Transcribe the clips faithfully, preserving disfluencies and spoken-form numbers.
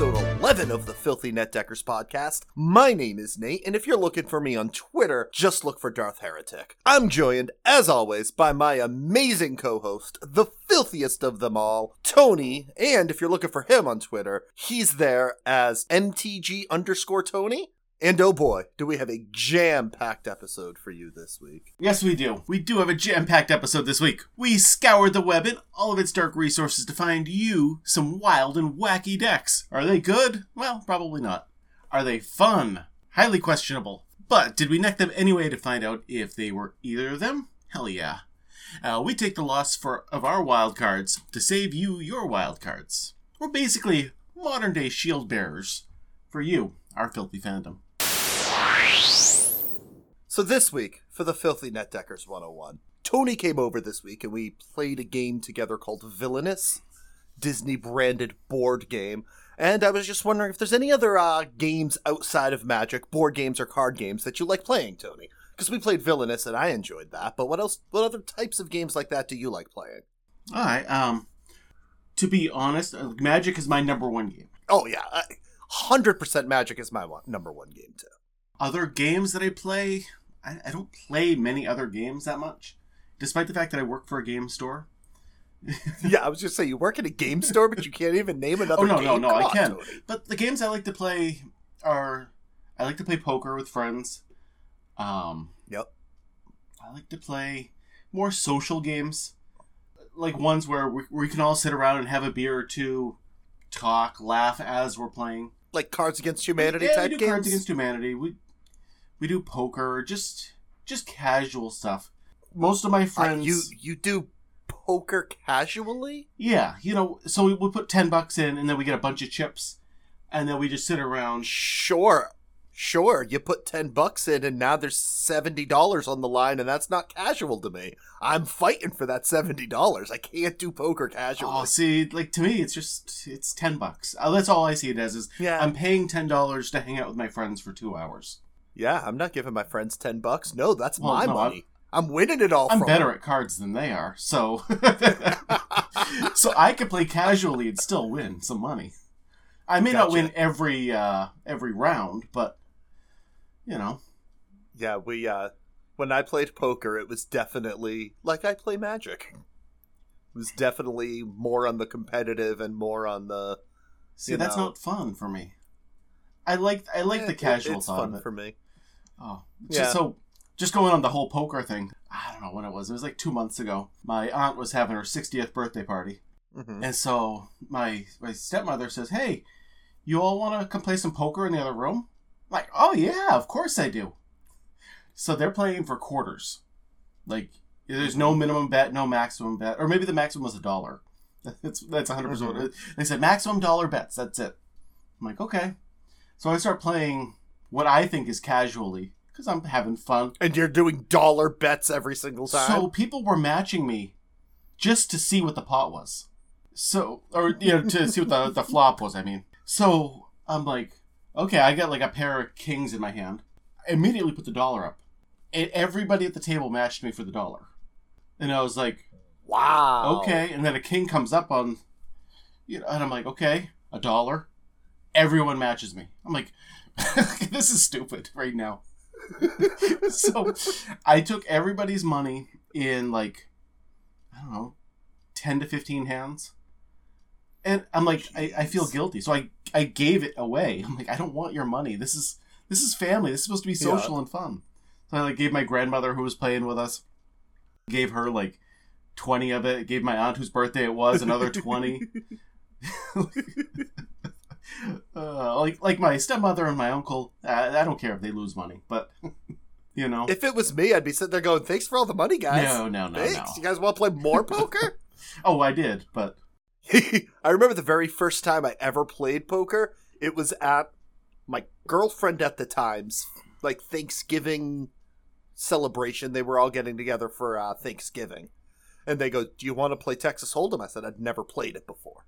episode eleven of the Filthy Netdeckers podcast. My name is Nate, and if you're looking for me on Twitter, just look for Darth Heretic. I'm joined, as always, by my amazing co-host, the filthiest of them all, Tony, and if you're looking for him on Twitter, he's there as M T G underscore Tony. And oh boy, do we have a jam-packed episode for you this week. Yes, we do. We do have a jam-packed episode this week. We scoured the web and all of its dark resources to find you some wild and wacky decks. Are they good? Well, probably not. Are they fun? Highly questionable. But did we neck them anyway to find out if they were either of them? Hell yeah. Uh, we take the loss for of our wild cards to save you your wild cards. We're basically modern-day shield bearers for you, our filthy fandom. So this week, for the Filthy Netdeckers one oh one, Tony came over this week and we played a game together called Villainous, Disney-branded board game, and I was just wondering if there's any other uh, games outside of Magic, board games or card games, that you like playing, Tony, because we played Villainous and I enjoyed that, but what else? What other types of games like that do you like playing? All right, um, to be honest, Magic is my number one game. Oh yeah, one hundred percent Magic is my one, number one game too. Other games that I play, I, I don't play many other games that much, despite the fact that I work for a game store. Yeah, I was just saying, you work at a game store, but you can't even name another game. Oh, no, game? no, no, Come I on, can. Tony. But the games I like to play are, I like to play poker with friends. Um, yep. I like to play more social games, like ones where we, where we can all sit around and have a beer or two, talk, laugh as we're playing. Like Cards Against Humanity yeah, type games? Yeah, we do games. Cards Against Humanity. We... We do poker, just just casual stuff. Most of my friends... Uh, you you do poker casually? Yeah, you know, so we, we put ten bucks in, and then we get a bunch of chips, and then we just sit around. Sure, sure, you put ten bucks in, and now there's seventy dollars on the line, and that's not casual to me. I'm fighting for that seventy dollars. I can't do poker casually. Oh, see, like, to me, it's just, it's ten bucks. That's all I see it as, is yeah. I'm paying ten dollars to hang out with my friends for two hours. Yeah, I'm not giving my friends ten bucks. No, that's well, my no, money. I'm, I'm winning it all I'm from better them. At cards than they are, so so I can play casually and still win some money. I may gotcha. not win every uh, every round, but you know. Yeah, we uh, when I played poker, it was definitely like I play Magic. It was definitely more on the competitive and more on the See, that's know, not fun for me. I like I like yeah, the casual it's thought. It's fun of it. for me. Oh, yeah. Just, so just going on the whole poker thing. I don't know when it was. It was like two months ago. My aunt was having her sixtieth birthday party, mm-hmm. and so my my stepmother says, "Hey, you all want to come play some poker in the other room?" I'm like, oh yeah, of course I do. So they're playing for quarters. Like, there's no minimum bet, no maximum bet, or maybe the maximum was a dollar. That's that's one hundred percent. Mm-hmm. They said maximum dollar bets. That's it. I'm like, okay. So I start playing what I think is casually, because I'm having fun. And you're doing dollar bets every single time? So people were matching me just to see what the pot was. So, or, you know, to see what the, the flop was, I mean. So I'm like, okay, I got like a pair of kings in my hand. I immediately put the dollar up. And everybody at the table matched me for the dollar. And I was like, wow. Okay. And then a king comes up on, you know, and I'm like, okay, a dollar. Everyone matches me. I'm like, this is stupid right now. So I took everybody's money in like, I don't know, ten to fifteen hands. And I'm like, I, I feel guilty. So I, I gave it away. I'm like, I don't want your money. This is, this is family. This is supposed to be social yeah. and fun. So I like gave my grandmother who was playing with us, gave her like twenty of it. Gave my aunt whose birthday it was another twenty. Uh, like like my stepmother and my uncle, uh, I don't care if they lose money, but you know, if it was me, I'd be sitting there going, "Thanks for all the money, guys." No, no, no, Thanks. no. You guys want to play more poker? Oh, I did, but I remember the very first time I ever played poker. It was at my girlfriend at the time's like Thanksgiving celebration. They were all getting together for uh, Thanksgiving, and they go, "Do you want to play Texas Hold'em?" I said, "I'd never played it before."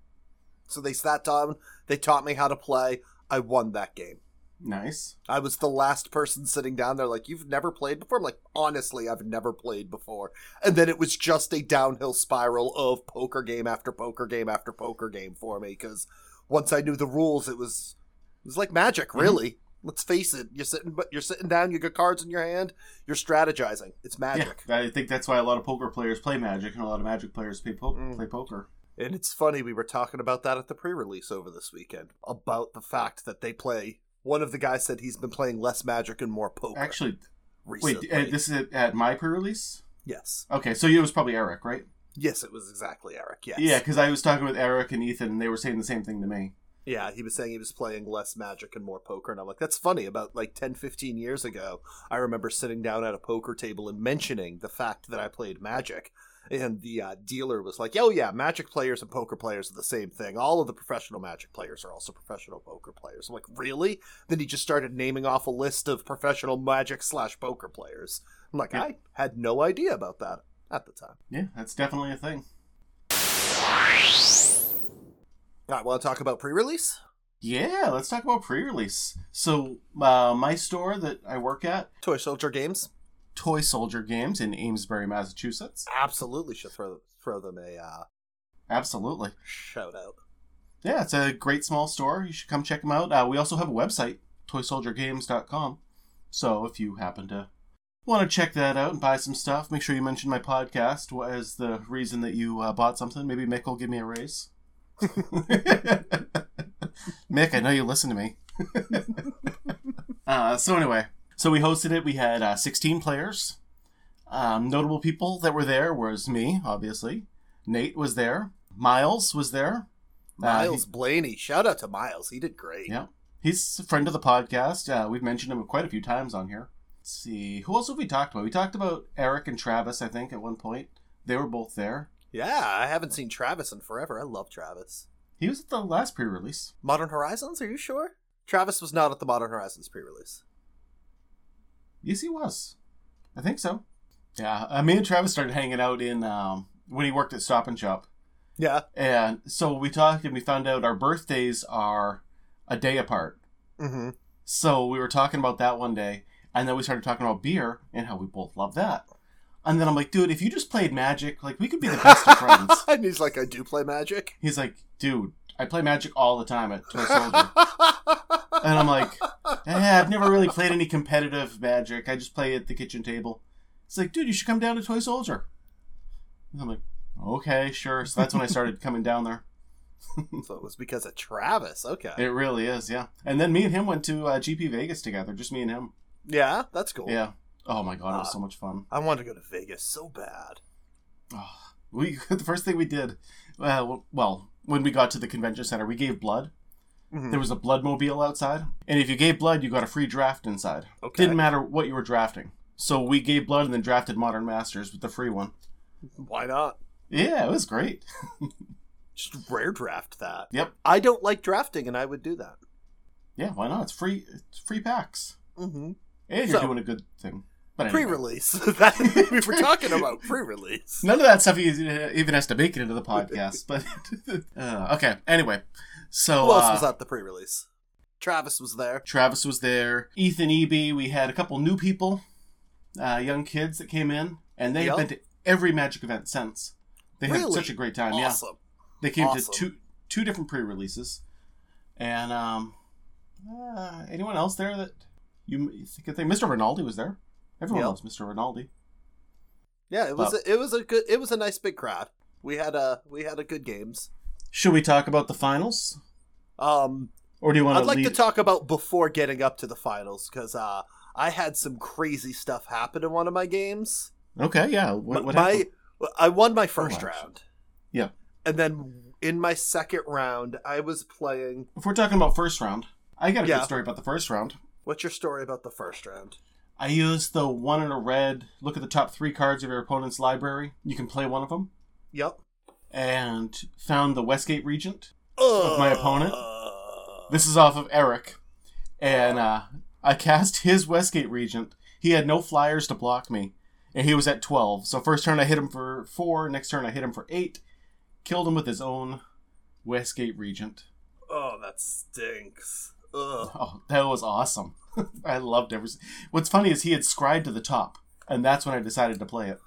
So they sat down, they taught me how to play, I won that game. Nice. I was the last person sitting down there like, you've never played before? I'm like, honestly, I've never played before. And then it was just a downhill spiral of poker game after poker game after poker game for me, because once I knew the rules, it was it was like magic, really. Mm-hmm. Let's face it, you're sitting but you're sitting down, you got cards in your hand, you're strategizing. It's magic. Yeah, I think that's why a lot of poker players play magic, and a lot of magic players play, po- mm. play poker. And it's funny, we were talking about that at the pre-release over this weekend, about the fact that they play, one of the guys said he's been playing less magic and more poker. Actually, recently. Wait, uh, this is at my pre-release? Yes. Okay, so it was probably Eric, right? Yes, it was exactly Eric, yes. Yeah, because I was talking with Eric and Ethan, and they were saying the same thing to me. Yeah, he was saying he was playing less magic and more poker, and I'm like, that's funny. About like ten, fifteen years ago, I remember sitting down at a poker table and mentioning the fact that I played magic, and the uh, dealer was like, oh yeah, magic players and poker players are the same thing. All of the professional magic players are also professional poker players. I'm like, really? Then he just started naming off a list of professional magic slash poker players. I'm like, yeah. I had no idea about that at the time. Yeah, that's definitely a thing. All right, want to talk about pre-release? Yeah, let's talk about pre-release. So, uh, my store that I work at... Toy Soldier Games. Toy Soldier Games in Amesbury, Massachusetts. Absolutely should throw, throw them a... Uh, Absolutely. Shout out. Yeah, it's a great small store. You should come check them out. Uh, we also have a website, toy soldier games dot com. So, if you happen to want to check that out and buy some stuff, make sure you mention my podcast as the reason that you uh, bought something. Maybe Mick will give me a raise. Mick, I know you listen to me. uh, so anyway, so we hosted it. We had uh, sixteen players. Um, notable people that were there was me, obviously. Nate was there. Miles was there. Miles uh, he, Blaney. Shout out to Miles. He did great. Yeah, he's a friend of the podcast. Uh, we've mentioned him quite a few times on here. Let's see. Who else have we talked about? We talked about Eric and Travis, I think, at one point. They were both there. Yeah, I haven't seen Travis in forever. I love Travis. He was at the last pre-release. Modern Horizons, are you sure? Travis was not at the Modern Horizons pre-release. Yes, he was. I think so. Yeah, uh, me and Travis started hanging out in um, when he worked at Stop and Shop. Yeah. And so we talked and we found out our birthdays are a day apart. Mm-hmm. So we were talking about that one day, and then we started talking about beer and how we both love that. And then I'm like, dude, if you just played Magic, like, we could be the best of friends. And he's like, I do play Magic? He's like, dude, I play Magic all the time at Toy Soldier. And I'm like, eh, I've never really played any competitive Magic. I just play at the kitchen table. He's like, dude, you should come down to Toy Soldier. And I'm like, okay, sure. So that's when I started coming down there. So it was because of Travis. Okay. It really is, yeah. And then me and him went to uh, G P Vegas together, just me and him. Yeah, that's cool. Yeah. Oh my god, it was uh, so much fun. I wanted to go to Vegas so bad. Oh, we the first thing we did, uh, well, when we got to the convention center, we gave blood. Mm-hmm. There was a blood mobile outside, and if you gave blood, you got a free draft inside. Okay. Didn't matter what you were drafting. So we gave blood and then drafted Modern Masters with the free one. Why not? Yeah, it was great. Just rare draft that. Yep. I don't like drafting, and I would do that. Yeah, why not? It's free. It's free packs. Mm-hmm. And you're so, doing a good thing. But anyway. Pre-release. That, we were talking about pre-release. None of that stuff even has to make it into the podcast. But uh, okay. Anyway, so who else uh, was at the pre-release? Travis was there. Travis was there. Ethan Eby. We had a couple new people, uh, young kids that came in, and they yep. have been to every Magic event since. They really? Had such a great time. Awesome. Yeah, they came awesome. to two two different pre-releases, and um, uh, anyone else there that you think? Mister Rinaldi was there. Everyone yep. loves Mister Rinaldi. Yeah, it was oh. a, it was a good it was a nice big crowd. We had a we had a good games. Should we talk about the finals? Um, or do you want? I'd to like lead? to talk about before getting up to the finals because uh, I had some crazy stuff happen in one of my games. Okay, yeah. What, what my happened? I won my first oh, round. Yeah, and then in my second round, I was playing. If we're talking about first round, I got a yeah. good story about the first round. What's your story about the first round? I used the one in a red, look at the top three cards of your opponent's library. You can play one of them. Yep. And found the Westgate Regent uh, of my opponent. This is off of Eric. And uh, I cast his Westgate Regent. He had no flyers to block me. And he was at twelve. So first turn I hit him for four. Next turn I hit him for eight. Killed him with his own Westgate Regent. Oh, that stinks. Ugh. Oh, that was awesome. I loved every. What's funny is he had scried to the top, and that's when I decided to play it.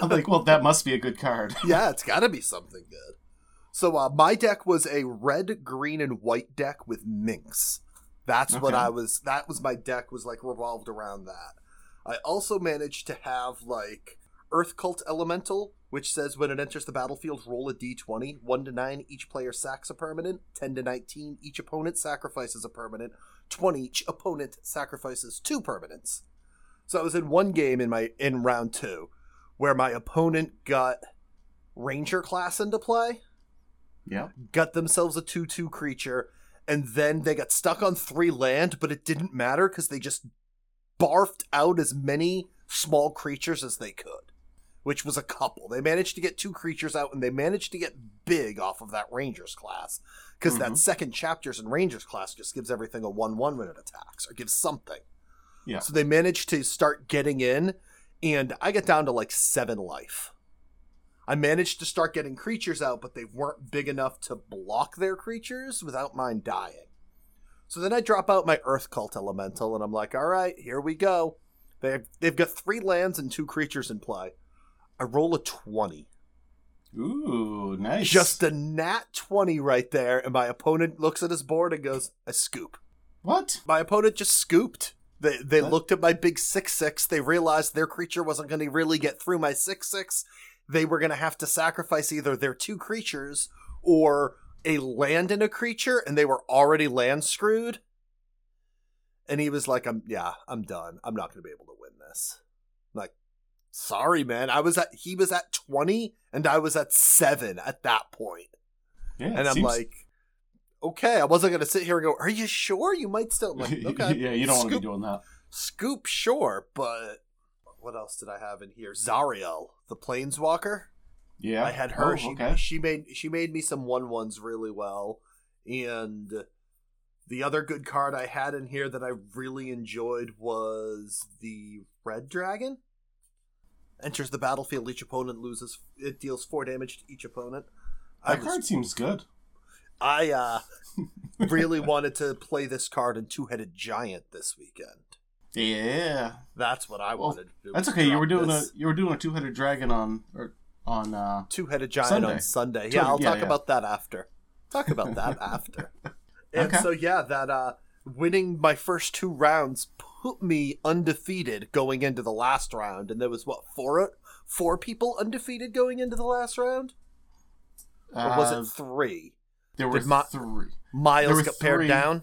I'm like, well, that must be a good card. Yeah, it's got to be something good. So uh, my deck was a red, green, and white deck with Minx. That's okay. what I was, that was my deck, was like revolved around that. I also managed to have like Earth Cult Elemental, which says when it enters the battlefield, roll a d twenty. one to nine, each player sacks a permanent. ten to nineteen, each opponent sacrifices a permanent. twenty, each opponent sacrifices two permanents. So I was in one game in my in round two where my opponent got Ranger Class into play. Yeah. Got themselves a two two creature, and then they got stuck on three land, but it didn't matter because they just barfed out as many small creatures as they could, which was a couple. They managed to get two creatures out, and they managed to get big off of that Ranger's Class, because mm-hmm. that second chapters in Ranger's Class just gives everything a one one when it attacks, or gives something. Yeah. So they managed to start getting in, and I got down to like seven life. I managed to start getting creatures out, but they weren't big enough to block their creatures without mine dying. So then I drop out my Earth Cult Elemental, and I'm like, all right, here we go. They've, they've got three lands and two creatures in play. I roll a twenty. Ooh, nice. Just a nat twenty right there, and my opponent looks at his board and goes, I scoop. What? My opponent just scooped. They they what? Looked at my big six six. They realized their creature wasn't going to really get through my six six. They were going to have to sacrifice either their two creatures or a land and a creature, and they were already land screwed. And he was like, "I'm yeah, I'm done. I'm not going to be able to win this." I'm like, sorry, man. I was at he was at twenty, and I was at seven at that point. Yeah, and I'm seems... like, okay, I wasn't going to sit here and go, "Are you sure you might still?" I'm like, okay, yeah, you don't scoop, want to be doing that. Scoop, sure, but. What else did I have in here? Zariel, the Planeswalker. Yeah, I had her. Oh, she okay. she made she made me some one ones really well, and the other good card I had in here that I really enjoyed was the Red Dragon. Enters the battlefield, each opponent loses. It deals four damage to each opponent. That I was, card seems good. I uh, really wanted to play this card in Two Headed Giant this weekend. Yeah, that's what I wanted. Well, to do. That's okay. You were doing this. a you were doing a two-headed dragon on or on uh, two-headed giant Sunday. on Sunday. Yeah, I'll yeah, talk yeah. about that after. Talk about that after. And okay. so yeah, that uh, winning my first two rounds put me undefeated going into the last round, and there was what four four people undefeated going into the last round, or was uh, it three? There were Ma- three. Miles there were got three. Pared down.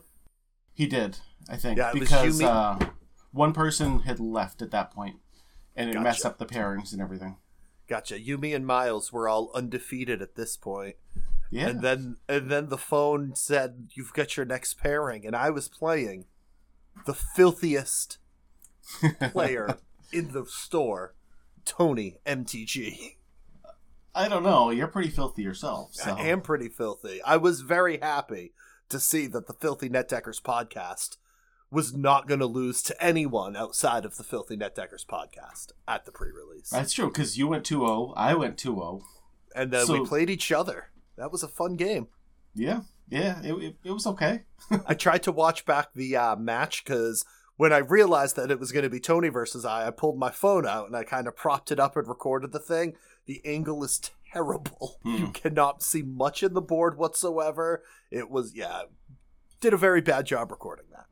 He did, I think. Yeah, it because, was Yumi. Uh, One person had left at that point, and it gotcha. messed up the pairings and everything. Gotcha. You, me, and Miles were all undefeated at this point. Yeah. And then, and then the phone said, "You've got your next pairing," and I was playing the filthiest player in the store, Tony M T G. I don't know. You're pretty filthy yourself. So. I am pretty filthy. I was very happy to see that the Filthy Netdeckers podcast was not going to lose to anyone outside of the Filthy Netdeckers podcast at the pre-release. That's true, because you went two oh, I went two oh. And then so, we played each other. That was a fun game. Yeah, yeah, it, it, it was okay. I tried to watch back the uh, match, because when I realized that it was going to be Tony versus I, I pulled my phone out and I kind of propped it up and recorded the thing. The angle is terrible. Hmm. You cannot see much in the board whatsoever. It was, yeah, did a very bad job recording that.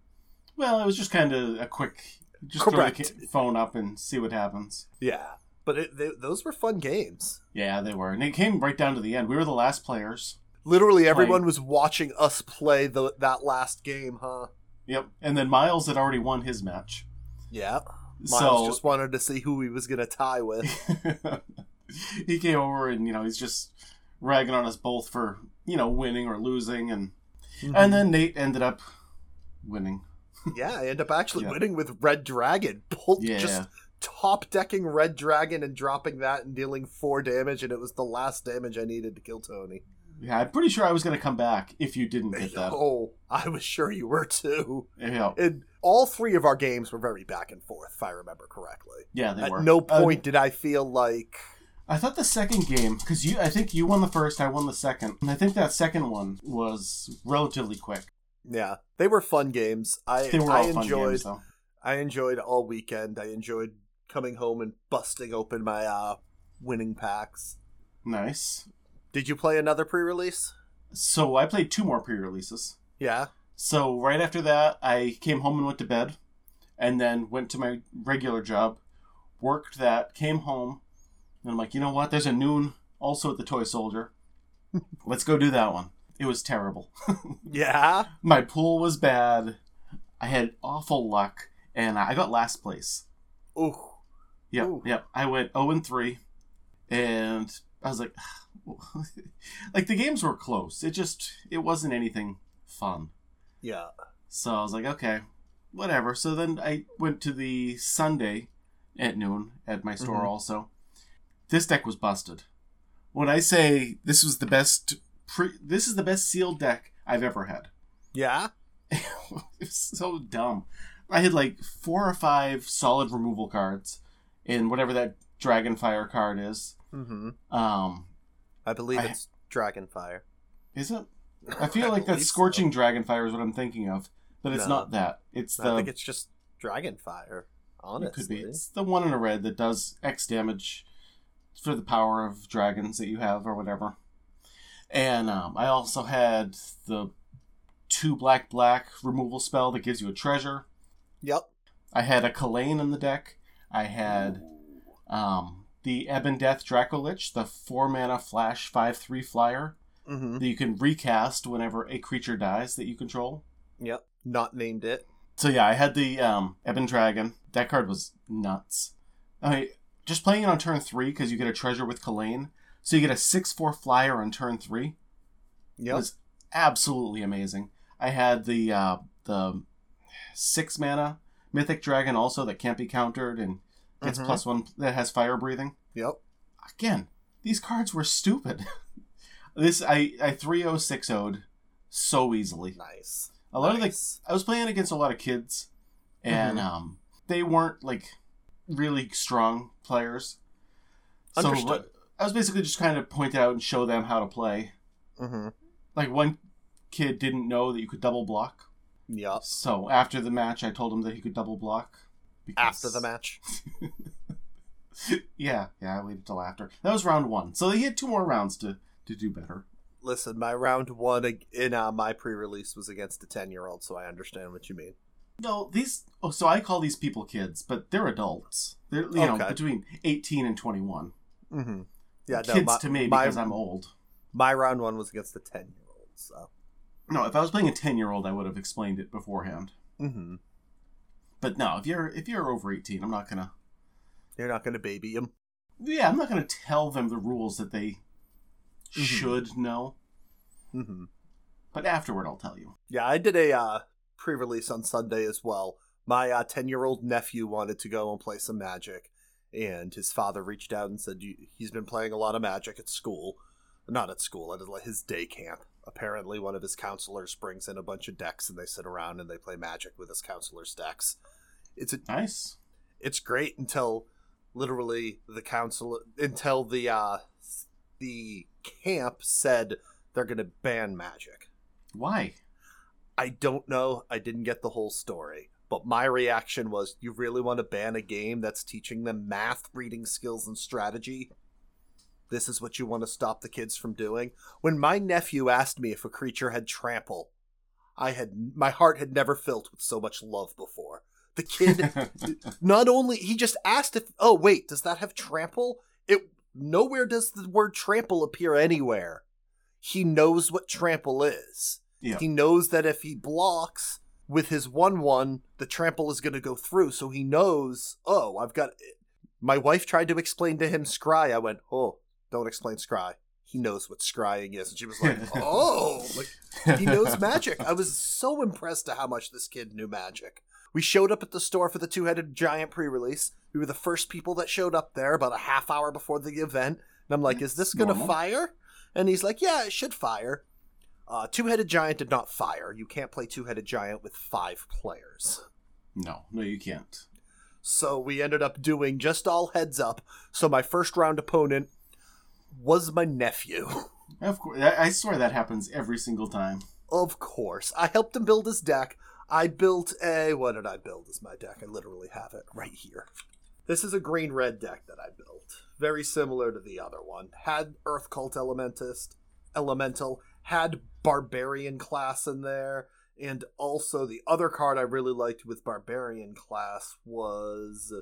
Well, it was just kind of a quick, just Correct. throw the phone up and see what happens. Yeah, but it, they, those were fun games. Yeah, they were. And it came right down to the end. We were the last players. Literally everyone playing. was watching us play the, that last game, huh? Yep. And then Miles had already won his match. Yeah. Miles so, just wanted to see who he was going to tie with. He came over and, you know, he's just ragging on us both for, you know, winning or losing. And, mm-hmm. and then Nate ended up winning. Yeah, I end up actually yeah. winning with Red Dragon. Pulled, yeah. Just top-decking Red Dragon and dropping that and dealing four damage, and it was the last damage I needed to kill Tony. Yeah, I'm pretty sure I was going to come back if you didn't get that. Oh, I was sure you were, too. Yeah. And all three of our games were very back and forth, if I remember correctly. Yeah, they At were. At no point uh, did I feel like... I thought the second game, because you, I think you won the first, I won the second. And I think that second one was relatively quick. Yeah, they were fun games. I they were all I enjoyed. Fun games, though. I enjoyed all weekend. I enjoyed coming home and busting open my uh, winning packs. Nice. Did you play another pre-release? So I played two more pre-releases. Yeah. So right after that, I came home and went to bed, and then went to my regular job, worked that, came home, and I'm like, you know what? There's a noon also at the Toy Soldier. Let's go do that one. It was terrible. Yeah? My pool was bad. I had awful luck, and I got last place. Ooh. Yep, Ooh. yep. I went oh and three, and I was like... like, the games were close. It just... It wasn't anything fun. Yeah. So I was like, okay, whatever. So then I went to the Sunday at noon at my store mm-hmm. also. This deck was busted. When I say this was the best... Pre- this is the best sealed deck I've ever had. Yeah? It was so dumb. I had like four or five solid removal cards in whatever that Dragonfire card is. Mm-hmm. Um, I believe I, it's Dragonfire. Is it? I feel I like that Scorching so. Dragonfire is what I'm thinking of, but it's no, not that. It's I the. I think it's just Dragonfire. Honestly, it could be. It's the one in a red that does X damage for the power of dragons that you have or whatever. And um, I also had the two black black removal spell that gives you a treasure. Yep. I had a Kalein in the deck. I had um, the Ebon Death Dracolich, the four mana flash five three flyer mm-hmm. that you can recast whenever a creature dies that you control. Yep. Not named it. So yeah, I had the um, Ebon Dragon. That card was nuts. I mean, just playing it on turn three because you get a treasure with Kalein. So you get a six four flyer on turn three. Yep. It was absolutely amazing. I had the uh, the six mana Mythic Dragon also that can't be countered and gets mm-hmm. plus one that has fire breathing. Yep. Again, these cards were stupid. This I I three oh six oh'd so easily. Nice. A lot nice. of the I was playing against a lot of kids, and mm-hmm. um, they weren't like really strong players. Understood. So what, I was basically just kind of point out and show them how to play. Mm-hmm. Like, one kid didn't know that you could double block. Yeah. So, after the match, I told him that he could double block. Because... After the match? yeah, yeah, I waited till after. That was round one. So, he had two more rounds to, to do better. Listen, my round one in uh, my pre-release was against a ten-year-old, so I understand what you mean. No, these... Oh, so I call these people kids, but they're adults. They're, you okay. know, between eighteen and twenty-one. Mm-hmm. Yeah, no, kids my, to me because my, I'm old. My round one was against a ten-year-old, so... No, if I was playing a ten-year-old, I would have explained it beforehand. Mm-hmm. But no, if you're if you're over eighteen, I'm not gonna... You're not gonna baby them? Yeah, I'm not gonna tell them the rules that they mm-hmm. should know. Mm-hmm. But afterward, I'll tell you. Yeah, I did a uh, pre-release on Sunday as well. My uh, ten-year-old nephew wanted to go and play some Magic. And his father reached out and said he's been playing a lot of Magic at school. Not at school, at his day camp. Apparently one of his counselors brings in a bunch of decks and they sit around and they play Magic with his counselor's decks. It's a, nice. It's great until literally the counselor, until the, uh, the camp said they're going to ban Magic. Why? I don't know. I didn't get the whole story. But my reaction was, you really want to ban a game that's teaching them math, reading skills, and strategy? This is what you want to stop the kids from doing? When my nephew asked me if a creature had trample, I had my heart had never filled with so much love before. The kid, not only, he just asked if, oh, wait, does that have trample? It nowhere does the word trample appear anywhere. He knows what trample is. Yeah. He knows that if he blocks... With his one one, the trample is going to go through, so he knows, oh, I've got... It. My wife tried to explain to him scry. I went, oh, don't explain scry. He knows what scrying is. And she was like, oh, like, he knows Magic. I was so impressed at how much this kid knew Magic. We showed up at the store for the Two-Headed Giant pre-release. We were the first people that showed up there about a half hour before the event. And I'm like, is this going to fire? And he's like, yeah, it should fire. Uh, Two-Headed Giant did not fire. You can't play Two-Headed Giant with five players. No, no you can't. So we ended up doing just all heads up. So my first round opponent was my nephew. Of course. I swear that happens every single time. Of course. I helped him build his deck. I built a... What did I build as my deck? I literally have it right here. This is a green-red deck that I built. very similar to the other one. Had Earth Cult Elementist, Elemental, had Barbarian Class in there, and also the other card I really liked with Barbarian Class was...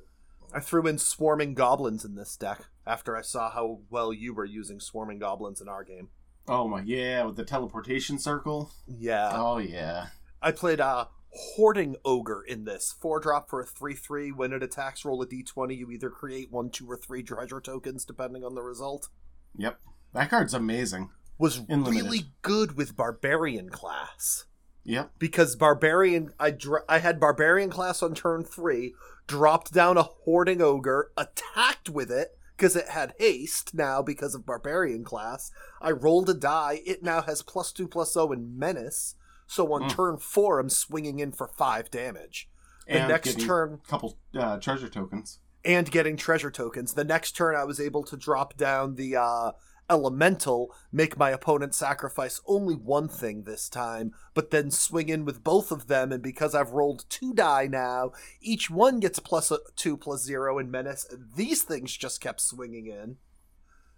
I threw in Swarming Goblins in this deck after I saw how well you were using Swarming Goblins in our game. Oh my, yeah, with the teleportation circle? Yeah. Oh yeah. I played a Hoarding Ogre in this. Four drop for a three three. When it attacks, roll a d twenty. You either create one, two, or three treasure tokens, depending on the result. Yep. That card's amazing. Was Unlimited. Really good with Barbarian Class. Yep. Because Barbarian, I, dr- I had Barbarian Class on turn three, dropped down a Hoarding Ogre, attacked with it, because it had haste now because of Barbarian Class. I rolled a die. It now has plus two, plus oh in Menace. So on mm. turn four, I'm swinging in for five damage. The and next turn, a couple uh, treasure tokens. And getting treasure tokens. The next turn, I was able to drop down the uh, Elemental, make my opponent sacrifice only one thing this time, but then swing in with both of them, and because I've rolled two die now, each one gets plus a, two plus zero in Menace, and these things just kept swinging in.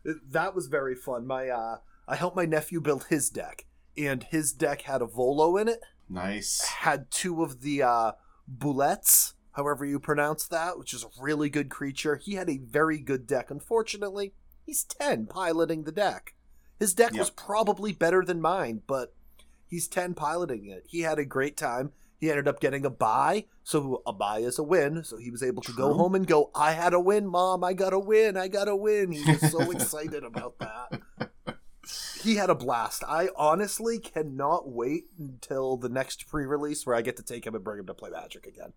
That was very fun. My uh, I helped my nephew build his deck, and his deck had a Volo in it. Nice. Had two of the uh, Bullets, however you pronounce that, which is a really good creature. He had a very good deck. Unfortunately, he's ten piloting the deck. His deck yep. was probably better than mine, but he's ten piloting it. He had a great time. He ended up getting a bye, so a bye is a win. So he was able to True. go home and go, I had a win, Mom. I got a win. I got a win. He was so excited about that. He had a blast. I honestly cannot wait until the next pre-release where I get to take him and bring him to play Magic again.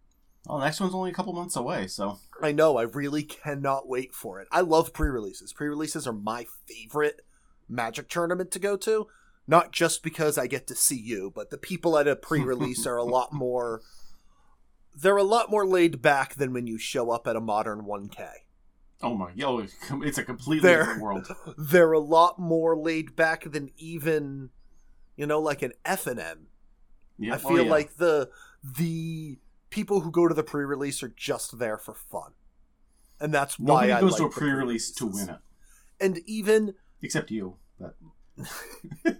Oh, the next one's only a couple months away, so... I know, I really cannot wait for it. I love pre-releases. Pre-releases are my favorite Magic tournament to go to, not just because I get to see you, but the people at a pre-release are a lot more... They're a lot more laid back than when you show up at a modern one K. Oh my, yo, it's a completely they're, different world. They're a lot more laid back than even, you know, like an F and M. Yep. I feel oh, yeah. like the the... people who go to the pre-release are just there for fun, and that's why Nobody I goes like to a pre-release to win it. And even except you, but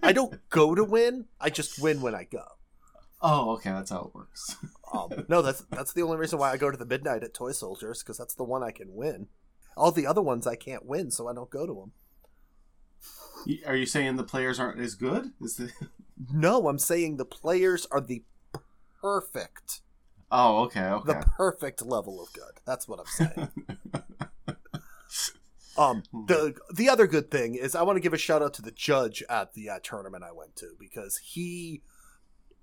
I don't go to win. I just win when I go. Oh, okay, that's how it works. um, no, that's that's the only reason why I go to the midnight at Toy Soldiers, because that's the one I can win. All the other ones I can't win, so I don't go to them. Are you saying the players aren't as good? Is the... No, I'm saying the players are the perfect. Oh, okay, okay. The perfect level of good. That's what I'm saying. um, the the other good thing is I want to give a shout out to the judge at the uh, tournament I went to, because he,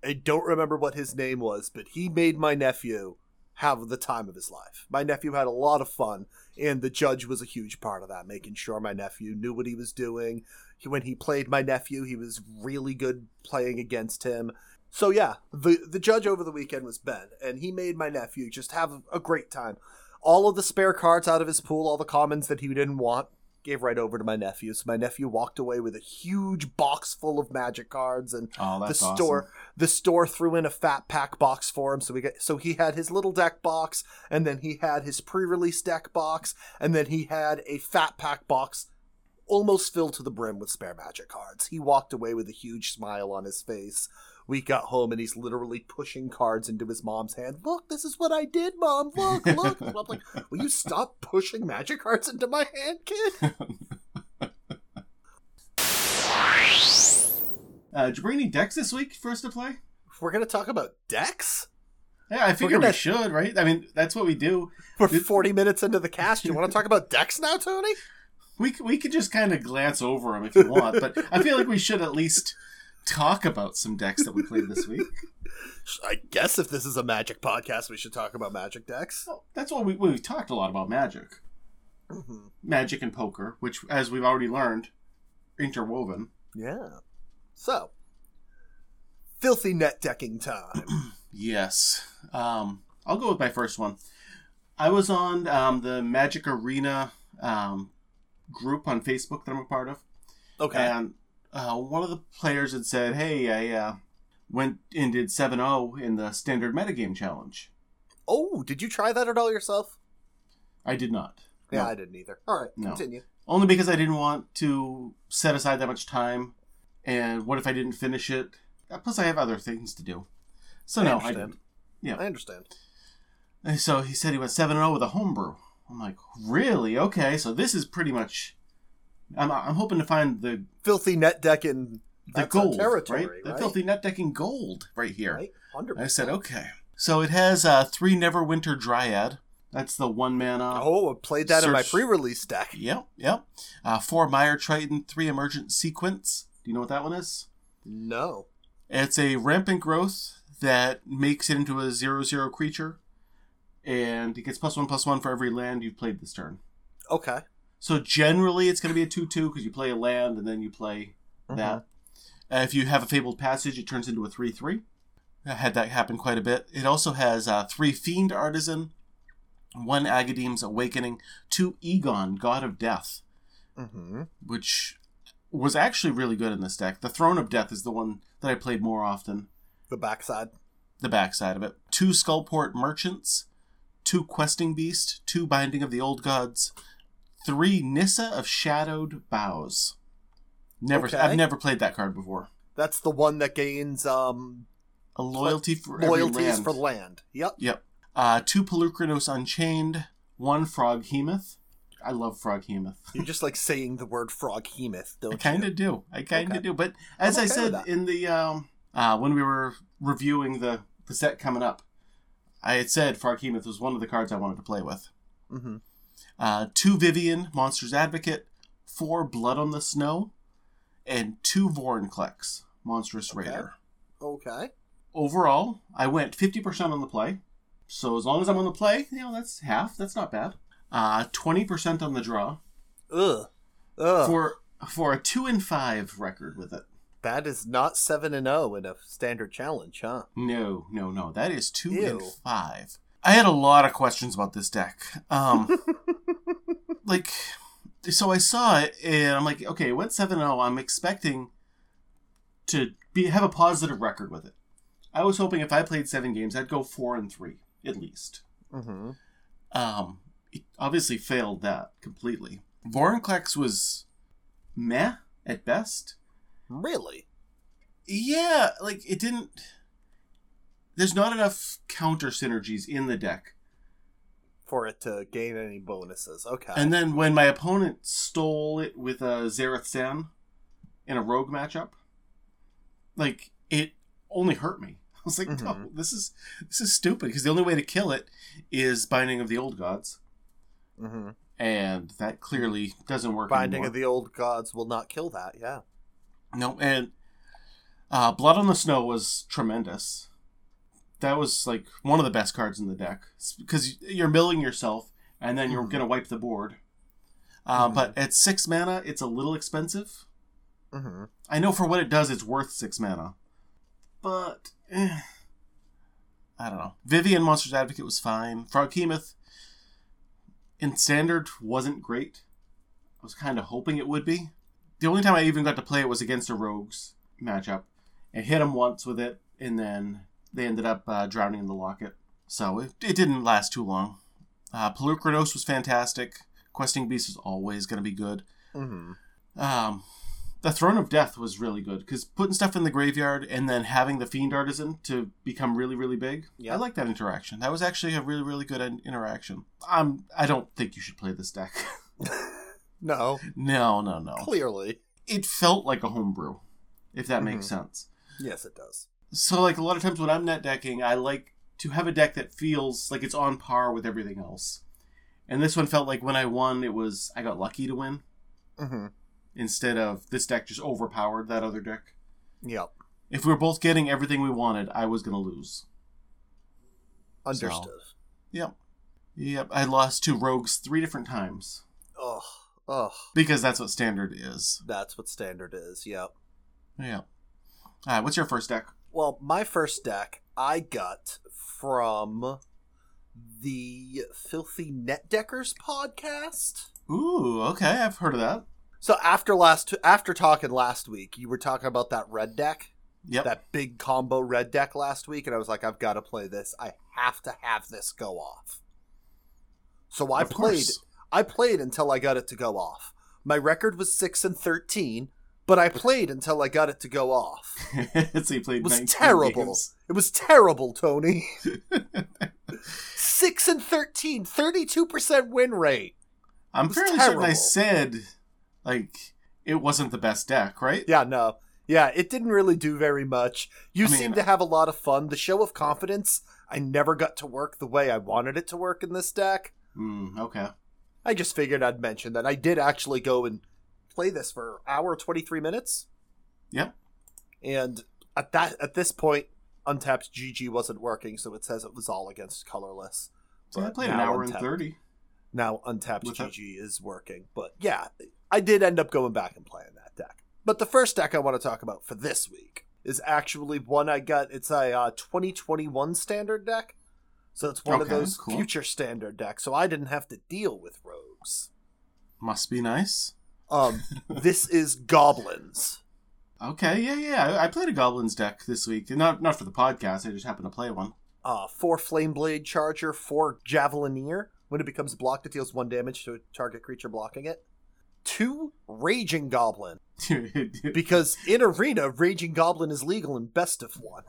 I don't remember what his name was, but he made my nephew have the time of his life. My nephew had a lot of fun, and the judge was a huge part of that, making sure my nephew knew what he was doing. He, when he played my nephew, he was really good playing against him. So yeah, the, the judge over the weekend was Ben, and he made my nephew just have a great time. All of the spare cards out of his pool, all the commons that he didn't want, gave right over to my nephew. So my nephew walked away with a huge box full of Magic cards, and oh, the store awesome. the store threw in a fat pack box for him. So we got, so he had his little deck box, and then he had his pre-release deck box, and then he had a fat pack box almost filled to the brim with spare Magic cards. He walked away with a huge smile on his face. We got home, and he's literally pushing cards into his mom's hand. Look, this is what I did, Mom. Look, look. And I'm like, will you stop pushing Magic cards into my hand, kid? Uh, did you bring any decks this week for us to play? We're going to talk about decks? Yeah, I figured we should, right? I mean, that's what we do. We're forty minutes into the cast. You want to talk about decks now, Tony? We, we could just kind of glance over them if you want, but I feel like we should at least... talk about some decks that we played this week. I guess if this is a Magic podcast, we should talk about Magic decks. Well, that's why we, we've talked a lot about Magic. Mm-hmm. Magic and poker, which, as we've already learned, interwoven. Yeah. So, filthy net decking time. Yes. Um, I'll go with my first one. I was on um, the Magic Arena um, group on Facebook that I'm a part of. Okay. And Uh, one of the players had said, hey, I uh, went and did seven oh in the standard metagame challenge. Oh, did you try that at all yourself? I did not. Yeah, no. I didn't either. All right, no. Continue. Only because I didn't want to set aside that much time, and what if I didn't finish it? Plus, I have other things to do. So, I no, understand. I didn't. Yeah. I understand. And so, he said he went seven and oh with a homebrew. I'm like, really? Okay, so this is pretty much... I'm I'm hoping to find the... Filthy Netdecking... The gold, territory, right? The right? Filthy Netdecking gold right here. Right? one hundred percent. I said, okay. So, it has uh, three Neverwinter Dryad. That's the one mana. Oh, I played that search. In my pre-release deck. Yep, yep. Uh, four Mire Triton, three Emergent Sequence. Do you know what that one is? No. It's a rampant growth that makes it into a zero zero creature, and it gets plus one plus one for every land you've played this turn. Okay. So generally, it's going to be a two two because you play a land and then you play mm-hmm. that. Uh, if you have a Fabled Passage, it turns into a three three. I had that happen quite a bit. It also has uh, three Fiend Artisan. One Agadeem's Awakening, two Egon, God of Death, mm-hmm. which was actually really good in this deck. The Throne of Death is the one that I played more often. The backside. The backside of it. Two Skullport Merchants, two Questing Beast, two Binding of the Old Gods, three Nissa of Shadowed Boughs. Never, okay. I've never played that card before. That's the one that gains um, a loyalty for loyalties every land. for land. Yep. Yep. Uh, two Pelucranos Unchained, one Froghemoth. I love Froghemoth. You just like saying the word Froghemoth, don't you? I kind of do. I kind of okay. do. But as okay I said in the um, uh, when we were reviewing the, the set coming up, I had said Froghemoth was one of the cards I wanted to play with. Mm-hmm. Uh, two Vivian, Monsters Advocate, four Blood on the Snow, and two Vorinclex, Monstrous okay. Raider. Okay. Overall, I went fifty percent on the play. So as long as I'm on the play, you know, that's half. That's not bad. Uh, twenty percent on the draw. Ugh. Ugh. For for a two and five record with it. That is not seven and oh in a standard challenge, huh? No, no, no. That is two Ew. and five. I had a lot of questions about this deck. Um, like, so I saw it, and I'm like, okay, it went seven and oh. I'm expecting to be have a positive record with it. I was hoping if I played seven games, I'd go four and three. At least. Mm-hmm. Um, it obviously failed that completely. Vorinclex was meh at best. Really? Yeah, like it didn't... There's not enough counter synergies in the deck. For it to gain any bonuses, okay. And then when my opponent stole it with a Xerath San in a rogue matchup, like it only hurt me. I was like, mm-hmm. oh, this is this is stupid, because the only way to kill it is Binding of the Old Gods. Mm-hmm. And that clearly doesn't work Binding anymore. of the Old Gods will not kill that, yeah. No, and uh, Blood on the Snow was tremendous. That was, like, one of the best cards in the deck. Because you're milling yourself, and then you're mm-hmm. going to wipe the board. Uh, mm-hmm. But at six mana, it's a little expensive. Mm-hmm. I know for what it does, it's worth six mana. But... I don't know. Vivian Monsters Advocate was fine. Froghemoth in standard wasn't great. I was kind of hoping it would be. The only time I even got to play it was against a rogues matchup. I hit them once with it, and then they ended up uh, drowning in the locket. So it, it didn't last too long. Uh, Pelucranos was fantastic. Questing Beast is always going to be good. Mm-hmm. Um... The Throne of Death was really good, because putting stuff in the graveyard and then having the Fiend Artisan to become really, really big, yep. I like that interaction. That was actually a really, really good in- interaction. I'm, I don't think you should play this deck. no. No, no, no. Clearly. It felt like a homebrew, if that mm-hmm. makes sense. Yes, it does. So, like, a lot of times when I'm net decking, I like to have a deck that feels like it's on par with everything else. And this one felt like when I won, it was, I got lucky to win. Mm-hmm. Instead of this deck just overpowered that other deck. Yep. If we were both getting everything we wanted, I was going to lose. Understood. So, yep. Yep. I lost to rogues three different times. Ugh. Ugh. Because that's what standard is. That's what standard is. Yep. Yep. All right. What's your first deck? Well, my first deck I got from the Filthy Netdeckers podcast. Ooh. Okay. I've heard of that. So after last, after talking last week, you were talking about that red deck, yep. that big combo red deck last week, and I was like, I've got to play this. I have to have this go off. So I of played, course. I played until I got it to go off. My record was six and thirteen, but I played until I got it to go off. So you played nineteen games. It was terrible. It was terrible, Tony. six and thirteen, thirty-two percent win rate. I'm fairly certain I said, like, it wasn't the best deck, right? Yeah, no. Yeah, it didn't really do very much. You I mean, seem to have a lot of fun. The show of confidence, I never got to work the way I wanted it to work in this deck. Mm, okay. I just figured I'd mention that. I did actually go and play this for an hour, twenty-three minutes. Yep. And at that at this point, Untapped G G wasn't working, so it says it was all against colorless. So I played an hour Untapped, and thirty. Now Untapped Without... G G is working. But yeah, I did end up going back and playing that deck. But the first deck I want to talk about for this week is actually one I got. It's a uh, twenty twenty-one standard deck. So it's one okay, of those cool. future standard decks. So I didn't have to deal with rogues. Must be nice. Um, this is Goblins. Okay, yeah, yeah. I played a Goblins deck this week. Not not for the podcast. I just happened to play one. Uh, four Flameblade Charger, four Javelineer. When it becomes blocked, it deals one damage to a target creature blocking it. Two Raging Goblin. Because in Arena, Raging Goblin is legal in best of one.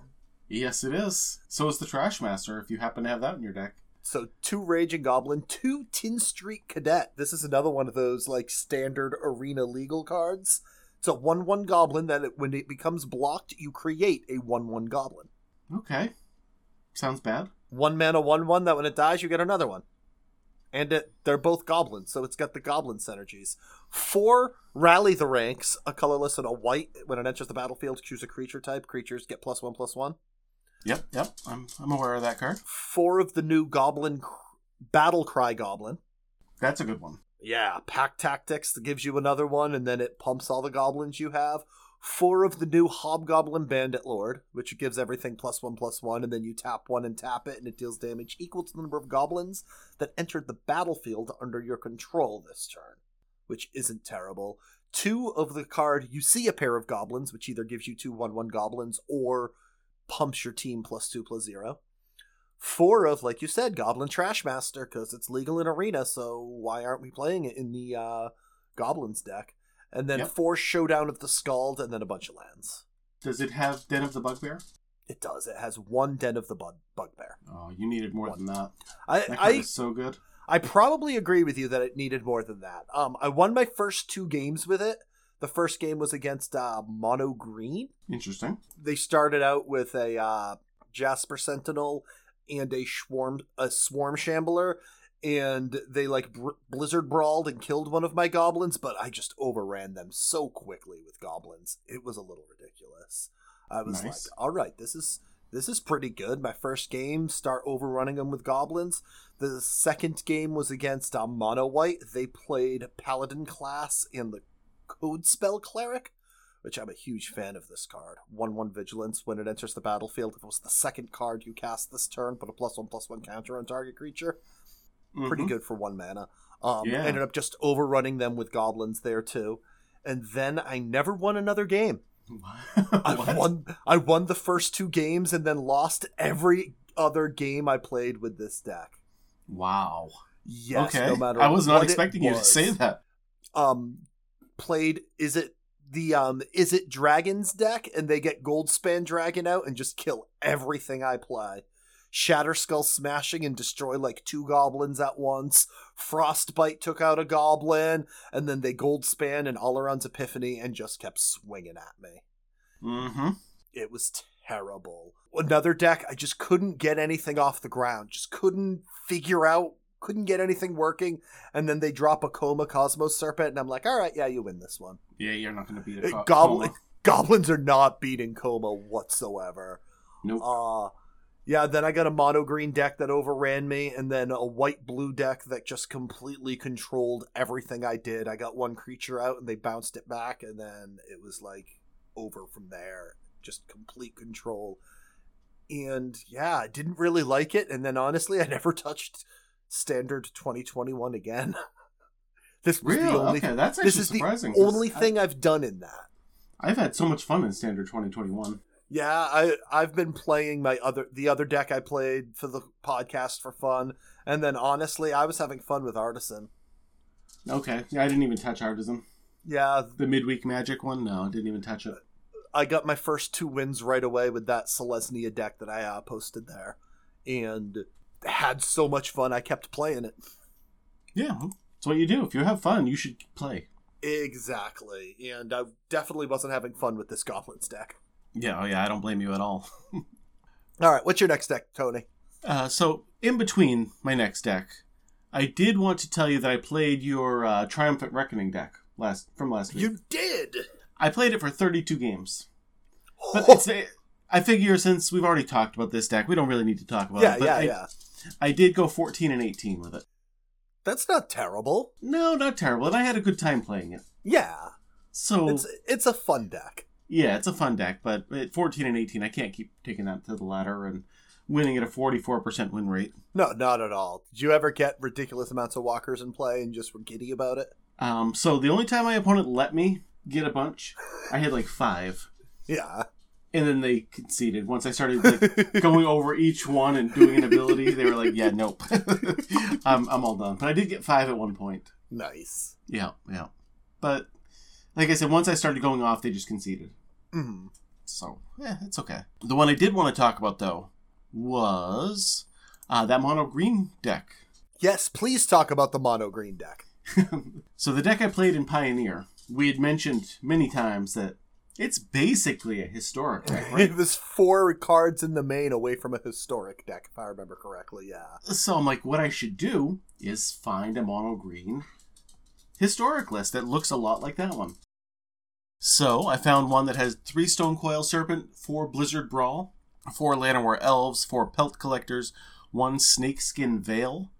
Yes, it is. So is the Trash Master, if you happen to have that in your deck. So, two Raging Goblin, two Tin Street Cadet. This is another one of those, like, standard arena legal cards. It's a one one Goblin that it, when it becomes blocked, you create a one one Goblin. Okay. Sounds bad. One mana, one one, that when it dies, you get another one. And it, they're both Goblins, so it's got the Goblin synergies. Four Rally the Ranks, a colorless and a white. When it enters the battlefield, choose a creature type. Creatures get plus one, plus one. Yep, yep. I'm I'm aware of that card. Four of the new Goblin cr- Battle Cry Goblin. That's a good one. Yeah, Pack Tactics that gives you another one, and then it pumps all the goblins you have. Four of the new Hobgoblin Bandit Lord, which gives everything plus one, plus one, and then you tap one and tap it, and it deals damage equal to the number of goblins that entered the battlefield under your control this turn, which isn't terrible. Two of the card, you see a pair of goblins, which either gives you two one one goblins or pumps your team plus two plus zero. Four of, like you said, Goblin Trash Master, because it's legal in Arena, so why aren't we playing it in the uh, Goblins deck? And then yep. four Showdown of the Scald, and then a bunch of lands. Does it have Den of the Bugbear? It does. It has one Den of the Bug- Bugbear. Oh, you needed more one. than that. I, that card I, is so good. I probably agree with you that it needed more than that. Um, I won my first two games with it. The first game was against uh, Mono Green. Interesting. They started out with a uh, Jasper Sentinel and a Swarm a Swarm Shambler, and they like br- Blizzard Brawled and killed one of my goblins, but I just overran them so quickly with goblins. It was a little ridiculous. I was nice. like, all right, this is this is pretty good. My first game, start overrunning them with goblins. The second game was against uh, Mono White. They played Paladin Class and the Code Spell Cleric, which I'm a huge fan of this card. one one Vigilance. When it enters the battlefield, if it was the second card you cast this turn, put a plus one plus one counter on target creature. Mm-hmm. Pretty good for one mana. Um, yeah. Ended up just overrunning them with goblins there too. And then I never won another game. I won. I won the first two games and then lost every other game I played with this deck. Wow. Yes. Okay. No matter I was not expecting you to say that. Um. Played is it the um is it Dragons deck, and they get Goldspan Dragon out and just kill everything I play. Shatterskull Smashing and destroy like two goblins at once. Frostbite took out a goblin, and then they Goldspan and Alaron's Epiphany and just kept swinging at me. Mm-hmm. It was terrible. Another deck I just couldn't get anything off the ground. Just couldn't figure out. Couldn't get anything working, and then they drop a Coma Cosmos Serpent, and I'm like, all right, yeah, you win this one. Yeah, you're not going to beat a co- Goblin, Coma. Goblins are not beating Coma whatsoever. Nope. Uh, yeah, then I got a mono-green deck that overran me, and then a white-blue deck that just completely controlled everything I did. I got one creature out, and they bounced it back, and then it was, like, over from there. Just complete control. And, yeah, I didn't really like it, and then, honestly, I never touched Standard twenty twenty-one again. This was really? the only okay, th- that's this is surprising, the only thing I've, I've done in that. I've had so much fun in Standard twenty twenty-one. Yeah, I I've been playing my other the other deck I played for the podcast for fun, and then honestly, I was having fun with Artisan. Okay. Yeah, I didn't even touch Artisan. Yeah. The midweek magic one? No, I didn't even touch it. I got my first two wins right away with that Selesnya deck that I uh, posted there. And had so much fun, I kept playing it. Yeah, that's what you do. If you have fun, you should play. Exactly. And I definitely wasn't having fun with this Goblins deck. Yeah, oh yeah, I don't blame you at all. All right, what's your next deck, Tony? Uh, so, in between my next deck, I did want to tell you that I played your uh, Triumphant Reckoning deck last from last week. You did! I played it for thirty-two games. But oh. it's a, I figure since we've already talked about this deck, we don't really need to talk about yeah, it. But yeah, I, yeah. I did go fourteen and eighteen with it. That's not terrible. No, not terrible. And I had a good time playing it. Yeah. So It's, it's a fun deck. Yeah, it's a fun deck. But at fourteen and eighteen, I can't keep taking that to the ladder and winning at a forty-four percent win rate. No, not at all. Did you ever get ridiculous amounts of walkers in play and just were giddy about it? Um, so the only time my opponent let me get a bunch, I had like five. Yeah. And then they conceded. Once I started like, going over each one and doing an ability, they were like, yeah, nope. I'm, I'm all done. But I did get five at one point. Nice. Yeah, yeah. But like I said, once I started going off, they just conceded. Mm-hmm. So, yeah, it's okay. The one I did want to talk about, though, was uh, that mono green deck. Yes, please talk about the mono green deck. So the deck I played in Pioneer, we had mentioned many times that it's basically a historic deck, right? It was four cards in the main away from a historic deck, if I remember correctly, yeah. So I'm like, what I should do is find a mono green historic list that looks a lot like that one. So I found one that has three Stone Coil Serpent, four Blizzard Brawl, four Llanowar Elves, four Pelt Collectors, one Snakeskin Veil,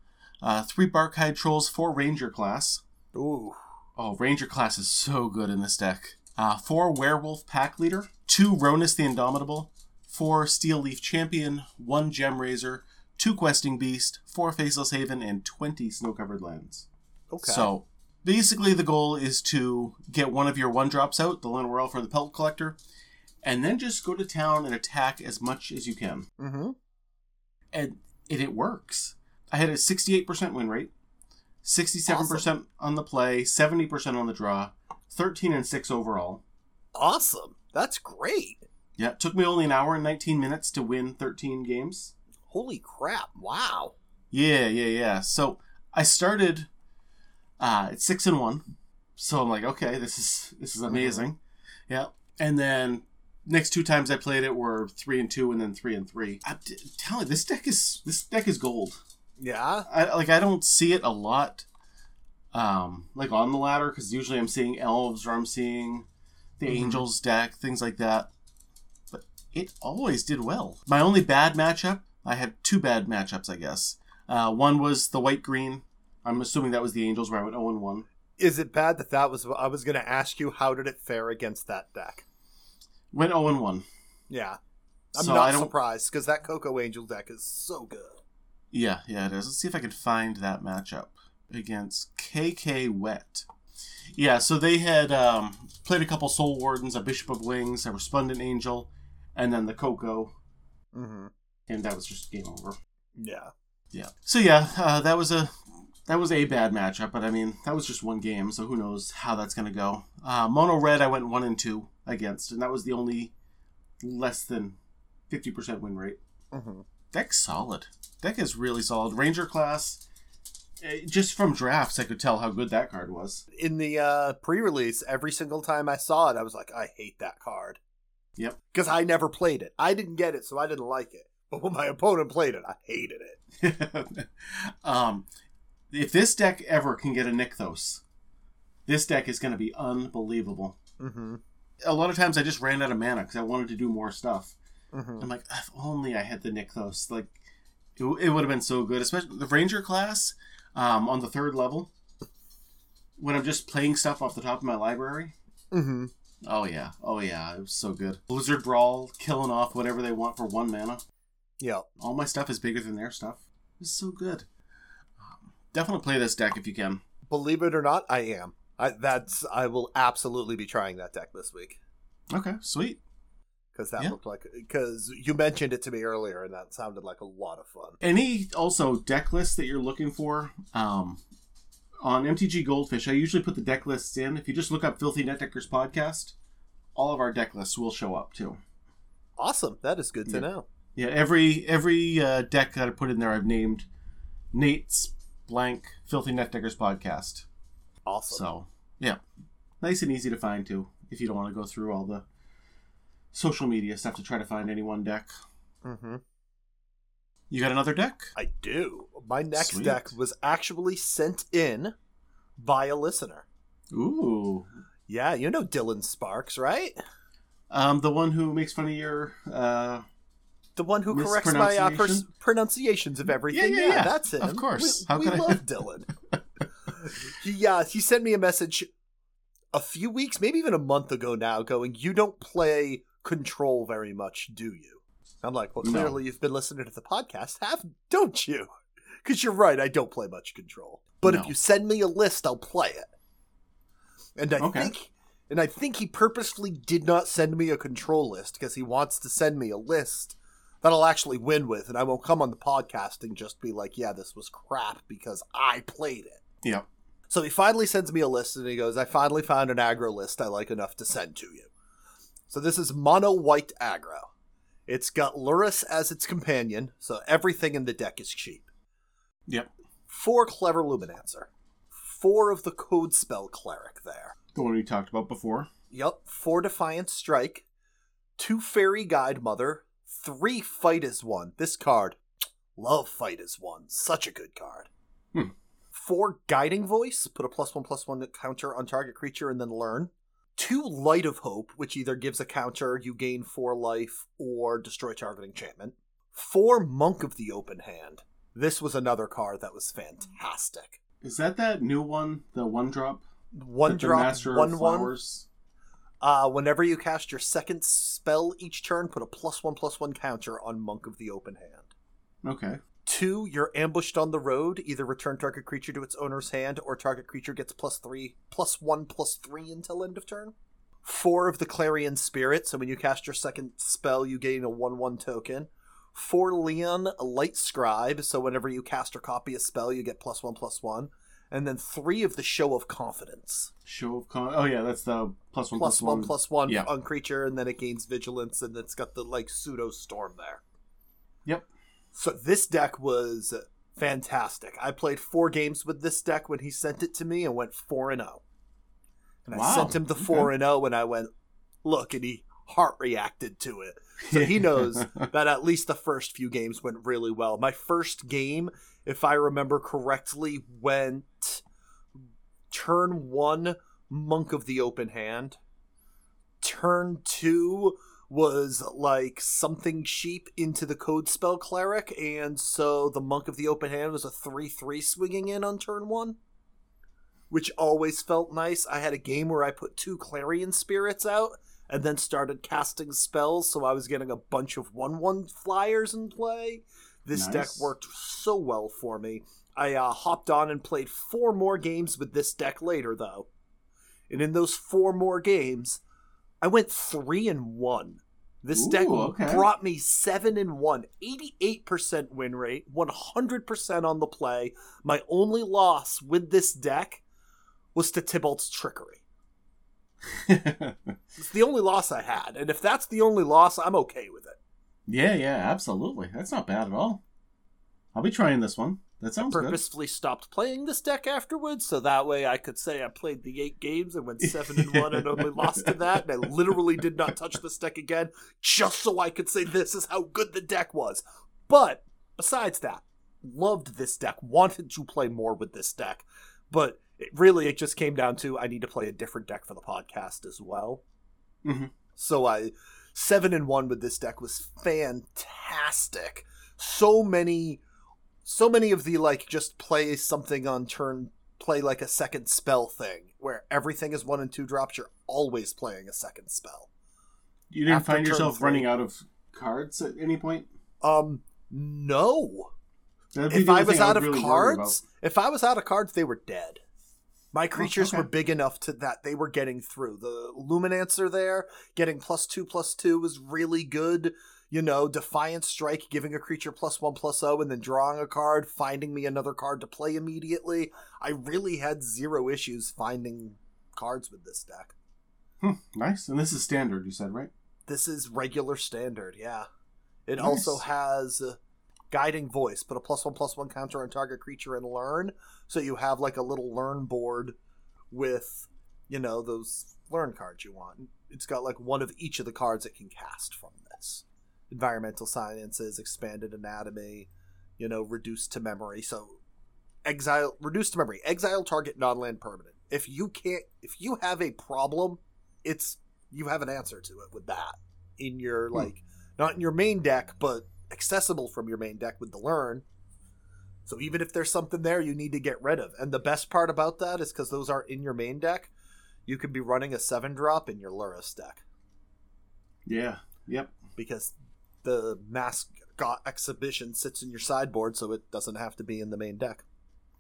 uh, three Barkhide Trolls, four Ranger Class. Ooh. Oh, Ranger Class is so good in this deck. Uh, four Werewolf Pack Leader, two Ronus the Indomitable, four Steel Leaf Champion, one Gem Raiser, two Questing Beast, four Faceless Haven, and twenty Snow-Covered Lands. Okay. So, basically the goal is to get one of your one-drops out, the Llanowar Elf or the Pelt Collector, and then just go to town and attack as much as you can. Mm-hmm. And it, it works. I had a sixty-eight percent win rate, sixty-seven percent awesome. On the play, seventy percent on the draw, thirteen and six overall. Awesome. That's great. Yeah, it took me only an hour and nineteen minutes to win thirteen games. Holy crap. Wow. Yeah, yeah, yeah. So I started uh, at six and one. So I'm like, okay, this is this is amazing. Mm-hmm. Yeah. And then next two times I played it were three and two and then three and three. I'm telling you, this deck is this deck is gold. Yeah. I, like I don't see it a lot. Um, like on the ladder, because usually I'm seeing elves or I'm seeing the mm-hmm. angels deck, things like that. But it always did well. My only bad matchup, I had two bad matchups, I guess. Uh, one was the white green. I'm assuming that was the angels where I went oh and one. Is it bad that that was? I was going to ask you, how did it fare against that deck? Went oh and one. Yeah. I'm so not surprised because that Coco Angel deck is so good. Yeah, yeah, it is. Let's see if I can find that matchup. Against K K Wet. Yeah, so they had um, played a couple Soul Wardens, a Bishop of Wings, a Resplendent Angel, and then the Coco. Mm-hmm. And that was just game over. Yeah. Yeah. So yeah, uh, that was a that was a bad matchup, but I mean, that was just one game, so who knows how that's going to go. Uh, Mono Red I went one and two against, and that was the only less than fifty percent win rate. Mm-hmm. Deck's solid. Deck is really solid. Ranger Class... Just from drafts, I could tell how good that card was. In the uh, pre-release, every single time I saw it, I was like, I hate that card. Yep. Because I never played it. I didn't get it, so I didn't like it. But when my opponent played it, I hated it. um, if this deck ever can get a Nykthos, this deck is going to be unbelievable. Mm-hmm. A lot of times I just ran out of mana because I wanted to do more stuff. Mm-hmm. I'm like, if only I had the Nykthos. Like, it, it would have been so good. Especially the Ranger Class... Um, on the third level, when I'm just playing stuff off the top of my library. Mm-hmm. Oh, yeah. Oh, yeah. It was so good. Blizzard Brawl, killing off whatever they want for one mana. Yeah. All my stuff is bigger than their stuff. It's so good. Um, definitely play this deck if you can. Believe it or not, I am. I, that's, I will absolutely be trying that deck this week. Okay, sweet. Because that yeah. looked like, because you mentioned it to me earlier, and that sounded like a lot of fun. Any also deck lists that you're looking for, um, on M T G Goldfish, I usually put the deck lists in. If you just look up Filthy Netdeckers podcast, all of our deck lists will show up too. Awesome. That is good to yeah. know. Yeah, every every uh, deck that I put in there, I've named Nate's blank Filthy Netdeckers podcast. Awesome. So, yeah. Nice and easy to find too, if you don't want to go through all the social media stuff to try to find any one deck. Mm-hmm. You got another deck? I do. My next Sweet. deck was actually sent in by a listener. Ooh. Yeah, you know Dylan Sparks, right? Um, the one who makes fun of your uh, the one who corrects my uh, pers- pronunciations of everything. Yeah, yeah, yeah, yeah, that's him. Of course. We, How we could love I... Dylan. he, uh, he sent me a message a few weeks, maybe even a month ago now, going, "You don't play Control very much, do you?" I'm like, well, clearly no. you've been listening to the podcast, have don't you? Because you're right, I don't play much Control. But no. if you send me a list, I'll play it. And I okay. think, and I think he purposely did not send me a Control list because he wants to send me a list that I'll actually win with, and I won't come on the podcast and just be like, "Yeah, this was crap because I played it." Yeah. So he finally sends me a list, and he goes, "I finally found an aggro list I like enough to send to you." So this is mono white aggro. It's got Lurrus as its companion, so everything in the deck is cheap. Yep. Four Clever Luminancer. Four of the Code Spell Cleric there. The one we talked about before. Yep. Four Defiant Strike. Two Fairy Guide Mother. Three Fight as One. This card. Love Fight as One. Such a good card. Hmm. Four Guiding Voice. Put a plus one plus one counter on target creature and then learn. Two Light of Hope, which either gives a counter, you gain four life, or destroy target enchantment. Four Monk of the Open Hand. This was another card that was fantastic. Is that that new one, the one drop? One drop, the Master one of Flowers? One. Uh, whenever you cast your second spell each turn, put a plus one plus one counter on Monk of the Open Hand. Okay. Two, you're ambushed on the road. Either return target creature to its owner's hand, or target creature gets plus three, plus one, plus three until end of turn. Four of the Clarion Spirit, so when you cast your second spell, you gain a one one token. Four Leon, a Light Scribe, so whenever you cast or copy a spell, you get plus one, plus one. And then three of the Show of Confidence. Show of Confidence? Oh yeah, that's the plus one, plus, plus one. Plus one, plus one yeah. on creature, and then it gains vigilance, and it's got the like pseudo storm there. Yep. So this deck was fantastic. I played four games with this deck when he sent it to me and went four and oh. And, oh. and wow. I sent him the four and oh okay. and, oh, and I went, look, and he heart reacted to it. So he knows that at least the first few games went really well. My first game, if I remember correctly, went turn one, Monk of the Open Hand. Turn two was like something cheap into the Code Spell Cleric, and so the Monk of the Open Hand was a three three swinging in on turn one, which always felt nice. I had a game where I put two Clarion Spirits out and then started casting spells, so I was getting a bunch of one one flyers in play. This nice. deck worked so well for me. I uh, hopped on and played four more games with this deck later, though. And in those four more games, I went three and one. This Ooh, deck okay. brought me seven and one, eighty-eight percent win rate, one hundred percent on the play. My only loss with this deck was to Tybalt's Trickery. It's the only loss I had, and if that's the only loss, I'm okay with it. Yeah, yeah, absolutely. That's not bad at all. I'll be trying this one. That sounds good. I purposefully good. stopped playing this deck afterwards, so that way I could say I played the eight games and went seven and one and only lost to that, and I literally did not touch this deck again, just so I could say this is how good the deck was. But besides that, loved this deck, wanted to play more with this deck, but it really it just came down to I need to play a different deck for the podcast as well. Mm-hmm. So I seven and one with this deck was fantastic. So many. So many of the, like, just play something on turn, play like a second spell thing, where everything is one and two drops, you're always playing a second spell. You didn't After find yourself three, running out of cards at any point? Um, no. If I was out I of really cards, if I was out of cards, they were dead. My creatures oh, okay. were big enough to that they were getting through. The Luminancer there, getting plus two, plus two was really good. you know, Defiant Strike, giving a creature plus one, plus oh, and then drawing a card, finding me another card to play immediately. I really had zero issues finding cards with this deck. Hmm, nice. And this is standard, you said, right? This is regular standard, yeah. It nice. Also has Guiding Voice, but a plus one, plus one counter on target creature and learn. So you have like a little learn board with, you know, those learn cards you want. It's got like one of each of the cards it can cast from this. Environmental Sciences, Expanded Anatomy, you know, Reduced to Memory. So exile, Reduced to Memory, exile target non-land permanent. If you can't, if you have a problem, it's, you have an answer to it with that in your, hmm. like, not in your main deck, but accessible from your main deck with the learn. So even if there's something there you need to get rid of. And the best part about that is because those aren't in your main deck, you could be running a seven drop in your Lurrus deck. Yeah, yep. Because the Mascot Exhibition sits in your sideboard, so it doesn't have to be in the main deck.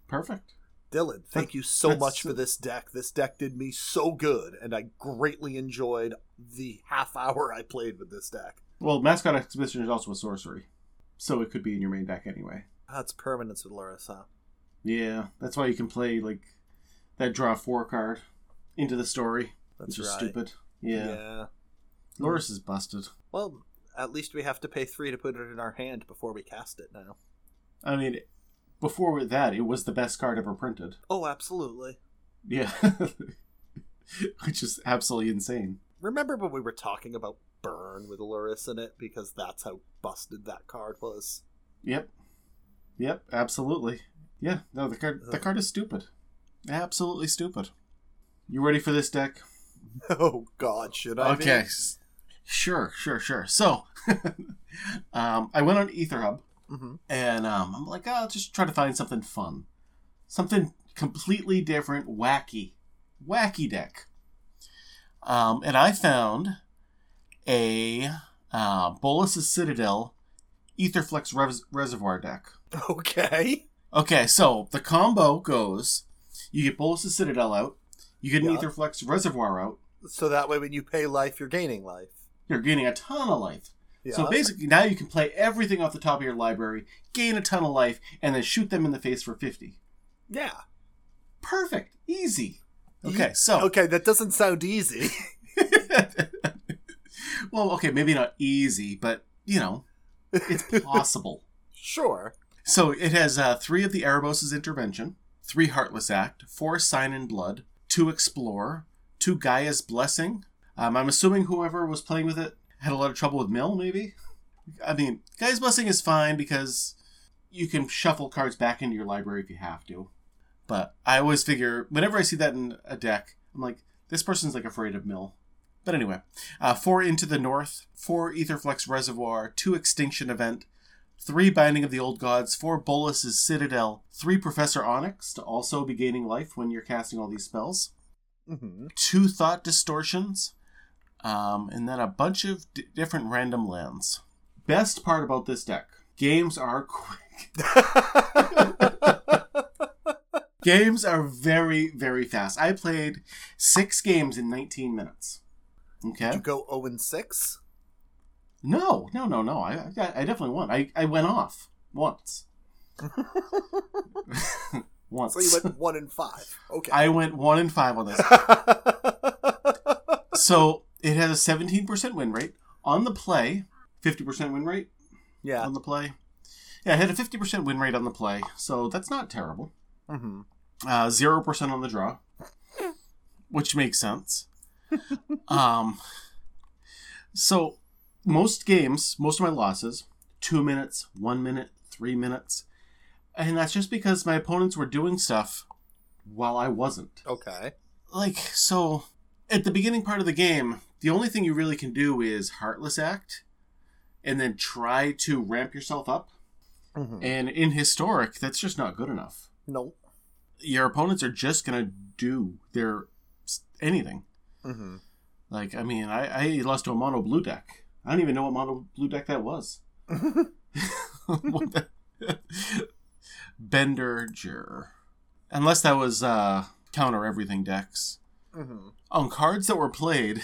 Perfect. Dylan, thank that, you so much for this deck. This deck did me so good, and I greatly enjoyed the half hour I played with this deck. Well, Mascot Exhibition is also a sorcery, so it could be in your main deck anyway. That's permanence with Lurrus, huh? Yeah, that's why you can play, like, that draw four card into the story. That's right. Which is stupid. Yeah. yeah. Lurrus is busted. Well, at least we have to pay three to put it in our hand before we cast it now. I mean... Before that, it was the best card ever printed. Oh, absolutely. Yeah. Which is absolutely insane. Remember when we were talking about Burn with Lurrus in it? Because that's how busted that card was. Yep. Yep, absolutely. Yeah, no, the card the card is stupid. Absolutely stupid. You ready for this deck? Oh, God, should I be? Okay. Sure, sure, sure. So, um, I went on EtherHub. Mm-hmm. And um, I'm like, oh, I'll just try to find something fun. Something completely different, wacky. Wacky deck. Um, and I found a uh, Bolas's Citadel Etherflex Res- Reservoir deck. Okay. Okay, so the combo goes, you get Bolas's Citadel out, you get an yeah. Etherflex Reservoir out. So that way when you pay life, you're gaining life. You're gaining a ton of life. Yeah. So basically, now you can play everything off the top of your library, gain a ton of life, and then shoot them in the face for fifty. Yeah. Perfect. Easy. Okay, so... Okay, that doesn't sound easy. Well, okay, maybe not easy, but, you know, it's possible. Sure. So it has uh, three of the Erebos' Intervention, three Heartless Act, four Sign in Blood, two Explore, two Gaia's Blessing. Um, I'm assuming whoever was playing with it had a lot of trouble with Mill, maybe? I mean, Guy's Blessing is fine because you can shuffle cards back into your library if you have to. But I always figure, whenever I see that in a deck, I'm like, this person's like afraid of Mill. But anyway, uh, four Into the North, four Etherflex Reservoir, two Extinction Event, three Binding of the Old Gods, four Bolas's Citadel, three Professor Onyx to also be gaining life when you're casting all these spells, mm-hmm. two Thought Distortions, Um, and then a bunch of d- different random lands. Best part about this deck, games are quick. Games are very, very fast. I played six games in nineteen minutes. Okay. Did you go oh and six? No, no, no, no. I I, I definitely won. I, I went off once. Once. So you went one and five. Okay. I went one and five on this. So... It has a seventeen percent win rate. On the play, fifty percent win rate? Yeah. On the play? Yeah, it had a fifty percent win rate on the play, so that's not terrible. Mm-hmm. Uh, zero percent on the draw, which makes sense. um, so, most games, most of my losses, two minutes, one minute, three minutes, and that's just because my opponents were doing stuff while I wasn't. Okay. Like, so, at the beginning part of the game... The only thing you really can do is Heartless Act and then try to ramp yourself up. Mm-hmm. And in Historic, that's just not good enough. No. Your opponents are just going to do their anything. Mm-hmm. Like, I mean, I, I lost to a mono blue deck. I don't even know what mono blue deck that was. Benderger. Unless that was uh, counter everything decks. Mm-hmm. On cards that were played...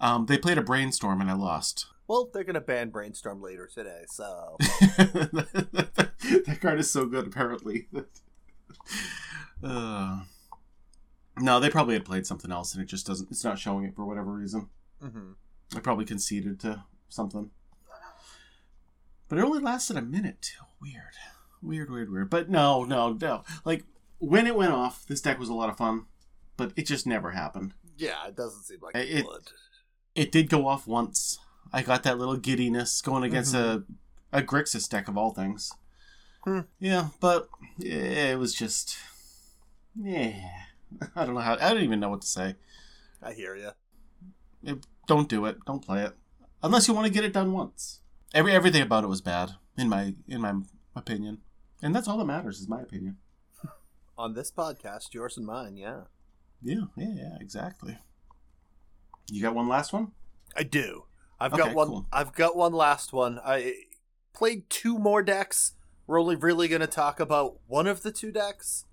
Um, they played a Brainstorm and I lost. Well, they're going to ban Brainstorm later today, so... That card is so good, apparently. uh, no, they probably had played something else, and it just doesn't... It's not showing it for whatever reason. Mm-hmm. They probably conceded to something. But it only lasted a minute, too. Weird. Weird, weird, weird. But no, no, no. Like, when it went off, this deck was a lot of fun, but it just never happened. Yeah, it doesn't seem like it, it would. It did go off once. I got that little giddiness going against mm-hmm. a, a Grixis deck of all things. Hmm. Yeah, but it was just... Yeah. I don't know how... I don't even know what to say. I hear you. It, don't do it. Don't play it. Unless you want to get it done once. Every Everything about it was bad, in my in my opinion. And that's all that matters, is my opinion. On this podcast, yours and mine, yeah. Yeah, yeah, yeah, exactly. You got one last one? I do. I've okay, got one. Cool. I've got one last one. I played two more decks. We're only really going to talk about one of the two decks.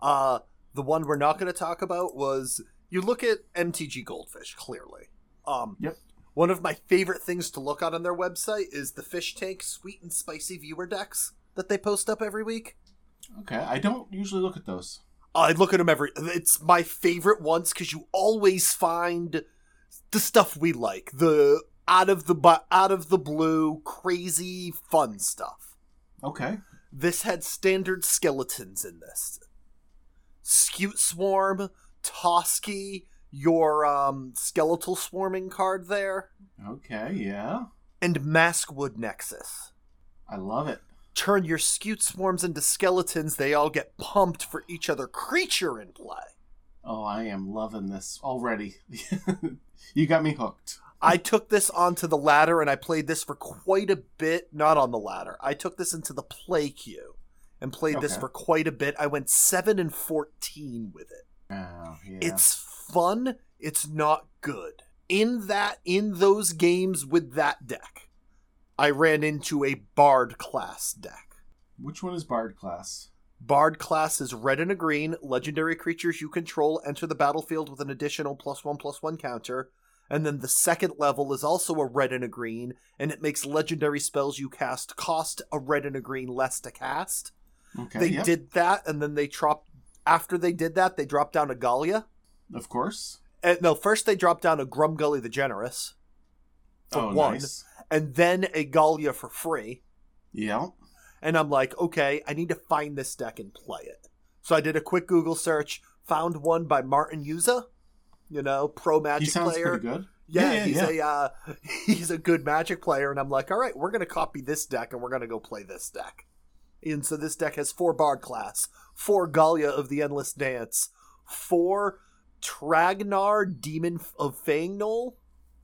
Uh, the one we're not going to talk about was, you look at M T G Goldfish, clearly. Um, yep. One of my favorite things to look at on their website is the Fish Tank Sweet and Spicy Viewer decks that they post up every week. Okay, I don't usually look at those. I look at them every... It's my favorite ones because you always find the stuff we like. The... Out of the bu- out of the blue, crazy, fun stuff. Okay. This had standard skeletons in this. Scute Swarm, Toski, your um, skeletal swarming card there. Okay, yeah. And Maskwood Nexus. I love it. Turn your Scute Swarms into skeletons. They all get pumped for each other creature in play. Oh, I am loving this already. You got me hooked. I took this onto the ladder, and I played this for quite a bit. Not on the ladder. I took this into the play queue and played okay. this for quite a bit. I went seven and fourteen with it. Oh, yeah. It's fun. It's not good. In that, in those games with that deck, I ran into a Bard class deck. Which one is Bard class? Bard class is red and a green. Legendary creatures you control enter the battlefield with an additional plus one, plus one counter. And then the second level is also a red and a green, and it makes legendary spells you cast cost a red and a green less to cast. Okay, they yep. did that, and then they dropped... After they did that, they dropped down a Gallia. Of course. And, no, first they dropped down a Grumgully the Generous for oh, one, nice. And then a Gallia for free. Yeah. And I'm like, okay, I need to find this deck and play it. So I did a quick Google search, found one by Martin Yuza. You know, pro Magic player. He sounds player. pretty good. Yeah, yeah, yeah he's yeah. a uh, he's a good Magic player, and I'm like, all right, we're gonna copy this deck, and we're gonna go play this deck. And so this deck has four Bard class, four Gallia of the Endless Dance, four Tragnar, Demon of Fangnol.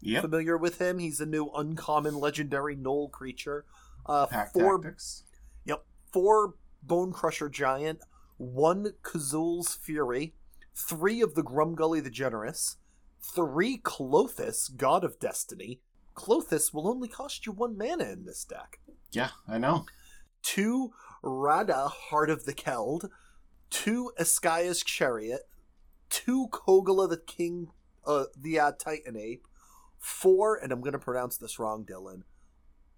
Yeah, familiar with him? He's a new uncommon legendary Knoll creature. Uh, Pack four, Tactics. Yep, four Bone Crusher Giant, one Kazul's Fury. Three of the Grumgully the Generous, three Clothis, God of Destiny. Clothis will only cost you one mana in this deck. Yeah, I know. Two Rada, Heart of the Keld, two Eskaya's Chariot, two Kogala the King, uh, the uh, Titan Ape, four, and I'm going to pronounce this wrong, Dylan,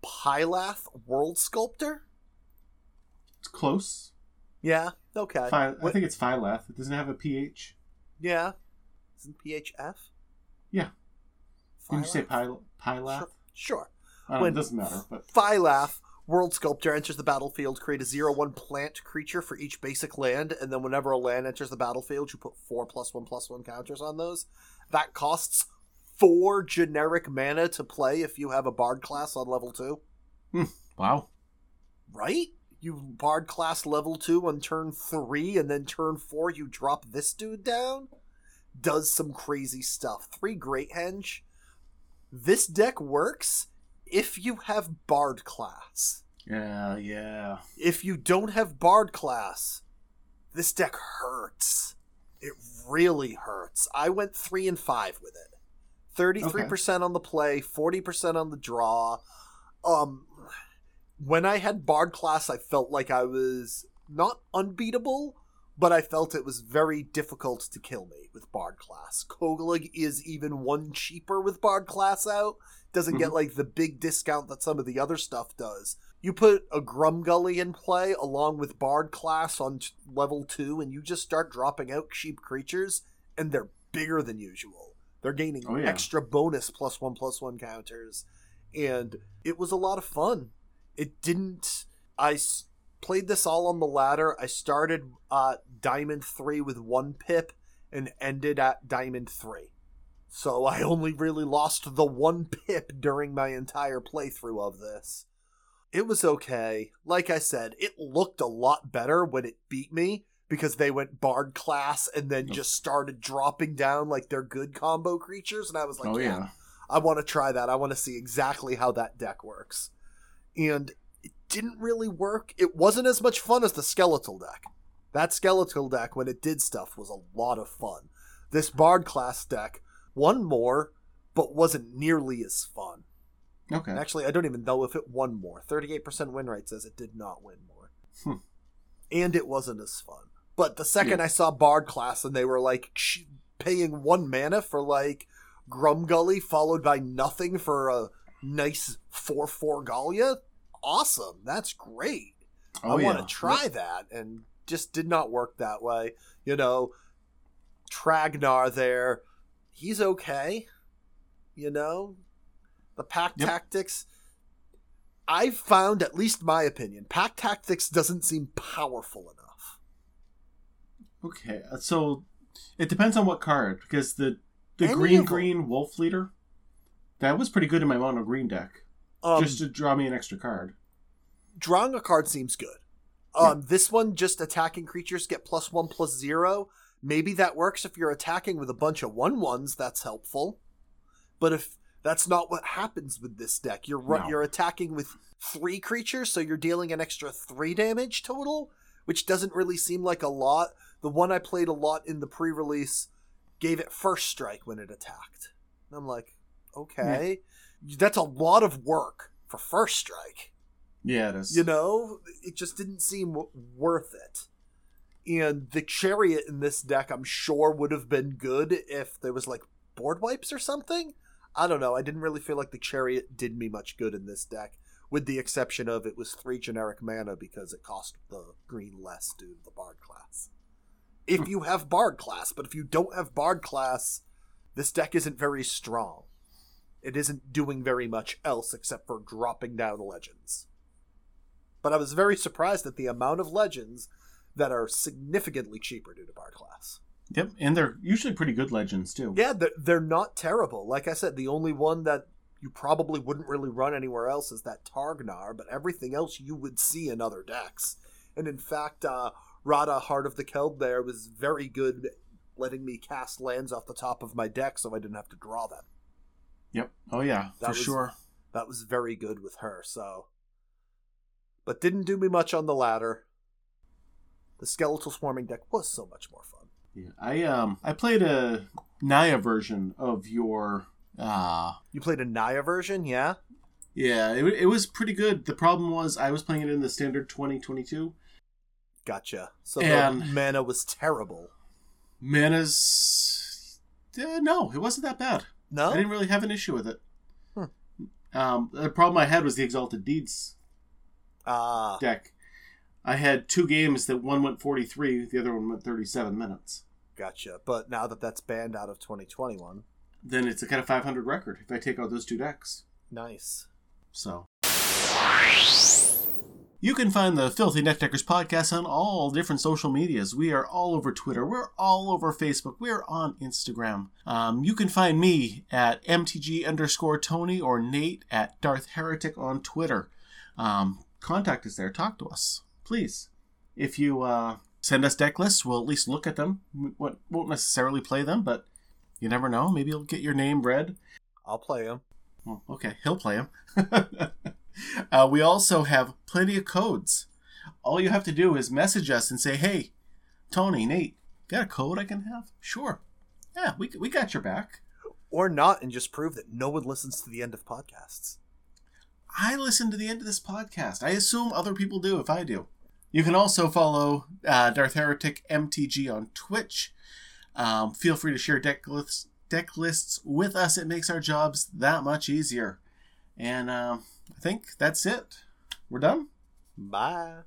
Pylath, World Sculptor? It's close. Yeah. Okay. Phy- I think it's Phylath. It doesn't have a P H. Yeah. Isn't P H F? Yeah. Can you say Py- Pylath? Sure. sure. I don't, it doesn't matter. But... Phylath, World Sculptor, enters the battlefield, create a zero one plant creature for each basic land, and then whenever a land enters the battlefield, you put four plus one plus one counters on those. That costs four generic mana to play if you have a Bard class on level two. Hmm. Wow. Right? You Bard class level two on turn three, and then turn four you drop this dude down. Does some crazy stuff. Three Greathenge. This deck works if you have Bard class. Yeah, yeah. If you don't have Bard class, this deck hurts. It really hurts. I went three and five with it. thirty-three percent okay. on the play, forty percent on the draw. Um... When I had Bard class, I felt like I was not unbeatable, but I felt it was very difficult to kill me with Bard Class. Kogalig is even one cheaper with Bard Class out. Doesn't get, like, the big discount that some of the other stuff does. You put a Grumgully in play along with Bard Class on t- level two, and you just start dropping out cheap creatures, and they're bigger than usual. They're gaining oh, yeah. extra bonus plus one, plus one counters, and it was a lot of fun. It didn't... I s- played this all on the ladder. I started uh, Diamond three with one pip and ended at Diamond three. So I only really lost the one pip during my entire playthrough of this. It was okay. Like I said, it looked a lot better when it beat me because they went Bard Class and then just started dropping down like their good combo creatures. And I was like, oh, yeah, yeah, I want to try that. I want to see exactly how that deck works. And it didn't really work. It wasn't as much fun as the Skeletal deck. That Skeletal deck, when it did stuff, was a lot of fun. This Bard Class deck... One more, but wasn't nearly as fun. Okay. And actually, I don't even know if it won more. thirty-eight percent win rate says it did not win more. Hmm. And it wasn't as fun. But the second yeah. I saw Bard Class and they were like sh- paying one mana for like Grumgully followed by nothing for a nice four four Gallia, awesome. That's great. Oh, I yeah. want to try yep. that. And just did not work that way. You know, Tragnar there. He's okay, you know, the pack yep. tactics. I've found, at least my opinion, pack tactics doesn't seem powerful enough. Okay, so it depends on what card, because the, the green, green wolf leader, that was pretty good in my mono green deck, um, just to draw me an extra card. Drawing a card seems good. Um, yeah. This one, just attacking creatures get plus one, plus zero. Maybe that works if you're attacking with a bunch of one ones, that's helpful. But if that's not what happens with this deck, you're no. you're attacking with three creatures, so you're dealing an extra three damage total, which doesn't really seem like a lot. The one I played a lot in the pre-release gave it first strike when it attacked. And I'm like, okay, yeah. that's a lot of work for first strike. Yeah, it is. You know, it just didn't seem worth it. And the Chariot in this deck, I'm sure, would have been good if there was, like, board wipes or something. I don't know. I didn't really feel like the Chariot did me much good in this deck, with the exception of it was three generic mana because it cost the green less due to the Bard Class. If you have Bard Class, but if you don't have Bard Class, this deck isn't very strong. It isn't doing very much else except for dropping down legends. But I was very surprised at the amount of legends that are significantly cheaper due to Bard Class. Yep, and they're usually pretty good legends, too. Yeah, they're, they're not terrible. Like I said, the only one that you probably wouldn't really run anywhere else is that Targnar, but everything else you would see in other decks. And in fact, uh, Rada, Heart of the Keld there, was very good letting me cast lands off the top of my deck so I didn't have to draw them. Yep, oh yeah, that for was, sure. That was very good with her, so... But didn't do me much on the ladder. The Skeletal Swarming deck was so much more fun. Yeah, I um I played a Naya version of your... Uh, you played a Naya version, yeah? Yeah, it, it was pretty good. The problem was I was playing it in the standard twenty twenty-two. Gotcha. So and the mana was terrible. Mana's... Uh, no, it wasn't that bad. No? I didn't really have an issue with it. Hmm. Um, the problem I had was the Exalted Deeds uh. deck. I had two games that one went forty-three, the other one went thirty-seven minutes. Gotcha. But now that that's banned out of twenty twenty-one... Then it's a kind of five hundred record if I take out those two decks. Nice. So. You can find the Filthy Netdeckers podcast on all different social medias. We are all over Twitter. We're all over Facebook. We're on Instagram. Um, you can find me at mtg underscore Tony or Nate at Darth Heretic on Twitter. Um, contact us there. Talk to us. Please, if you uh, send us deck lists, we'll at least look at them. We won't necessarily play them, but you never know. Maybe you'll get your name read. I'll play them. Well, okay, he'll play them. uh, we also have plenty of codes. All you have to do is message us and say, hey, Tony, Nate, got a code I can have? Sure. Yeah, we we got your back. Or not, and just prove that no one listens to the end of podcasts. I listen to the end of this podcast. I assume other people do if I do. You can also follow uh, Darth Heretic M T G on Twitch. Um, feel free to share deck lists, deck lists with us. It makes our jobs that much easier. And uh, I think that's it. We're done. Bye.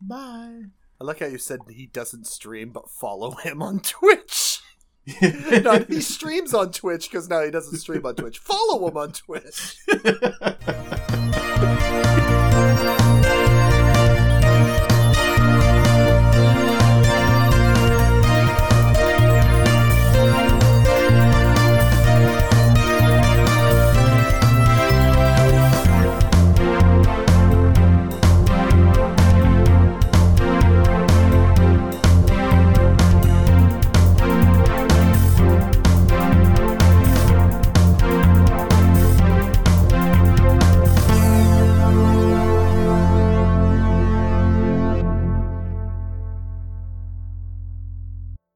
Bye. I like how you said he doesn't stream, but follow him on Twitch. No, he streams on Twitch because now he doesn't stream on Twitch. Follow him on Twitch.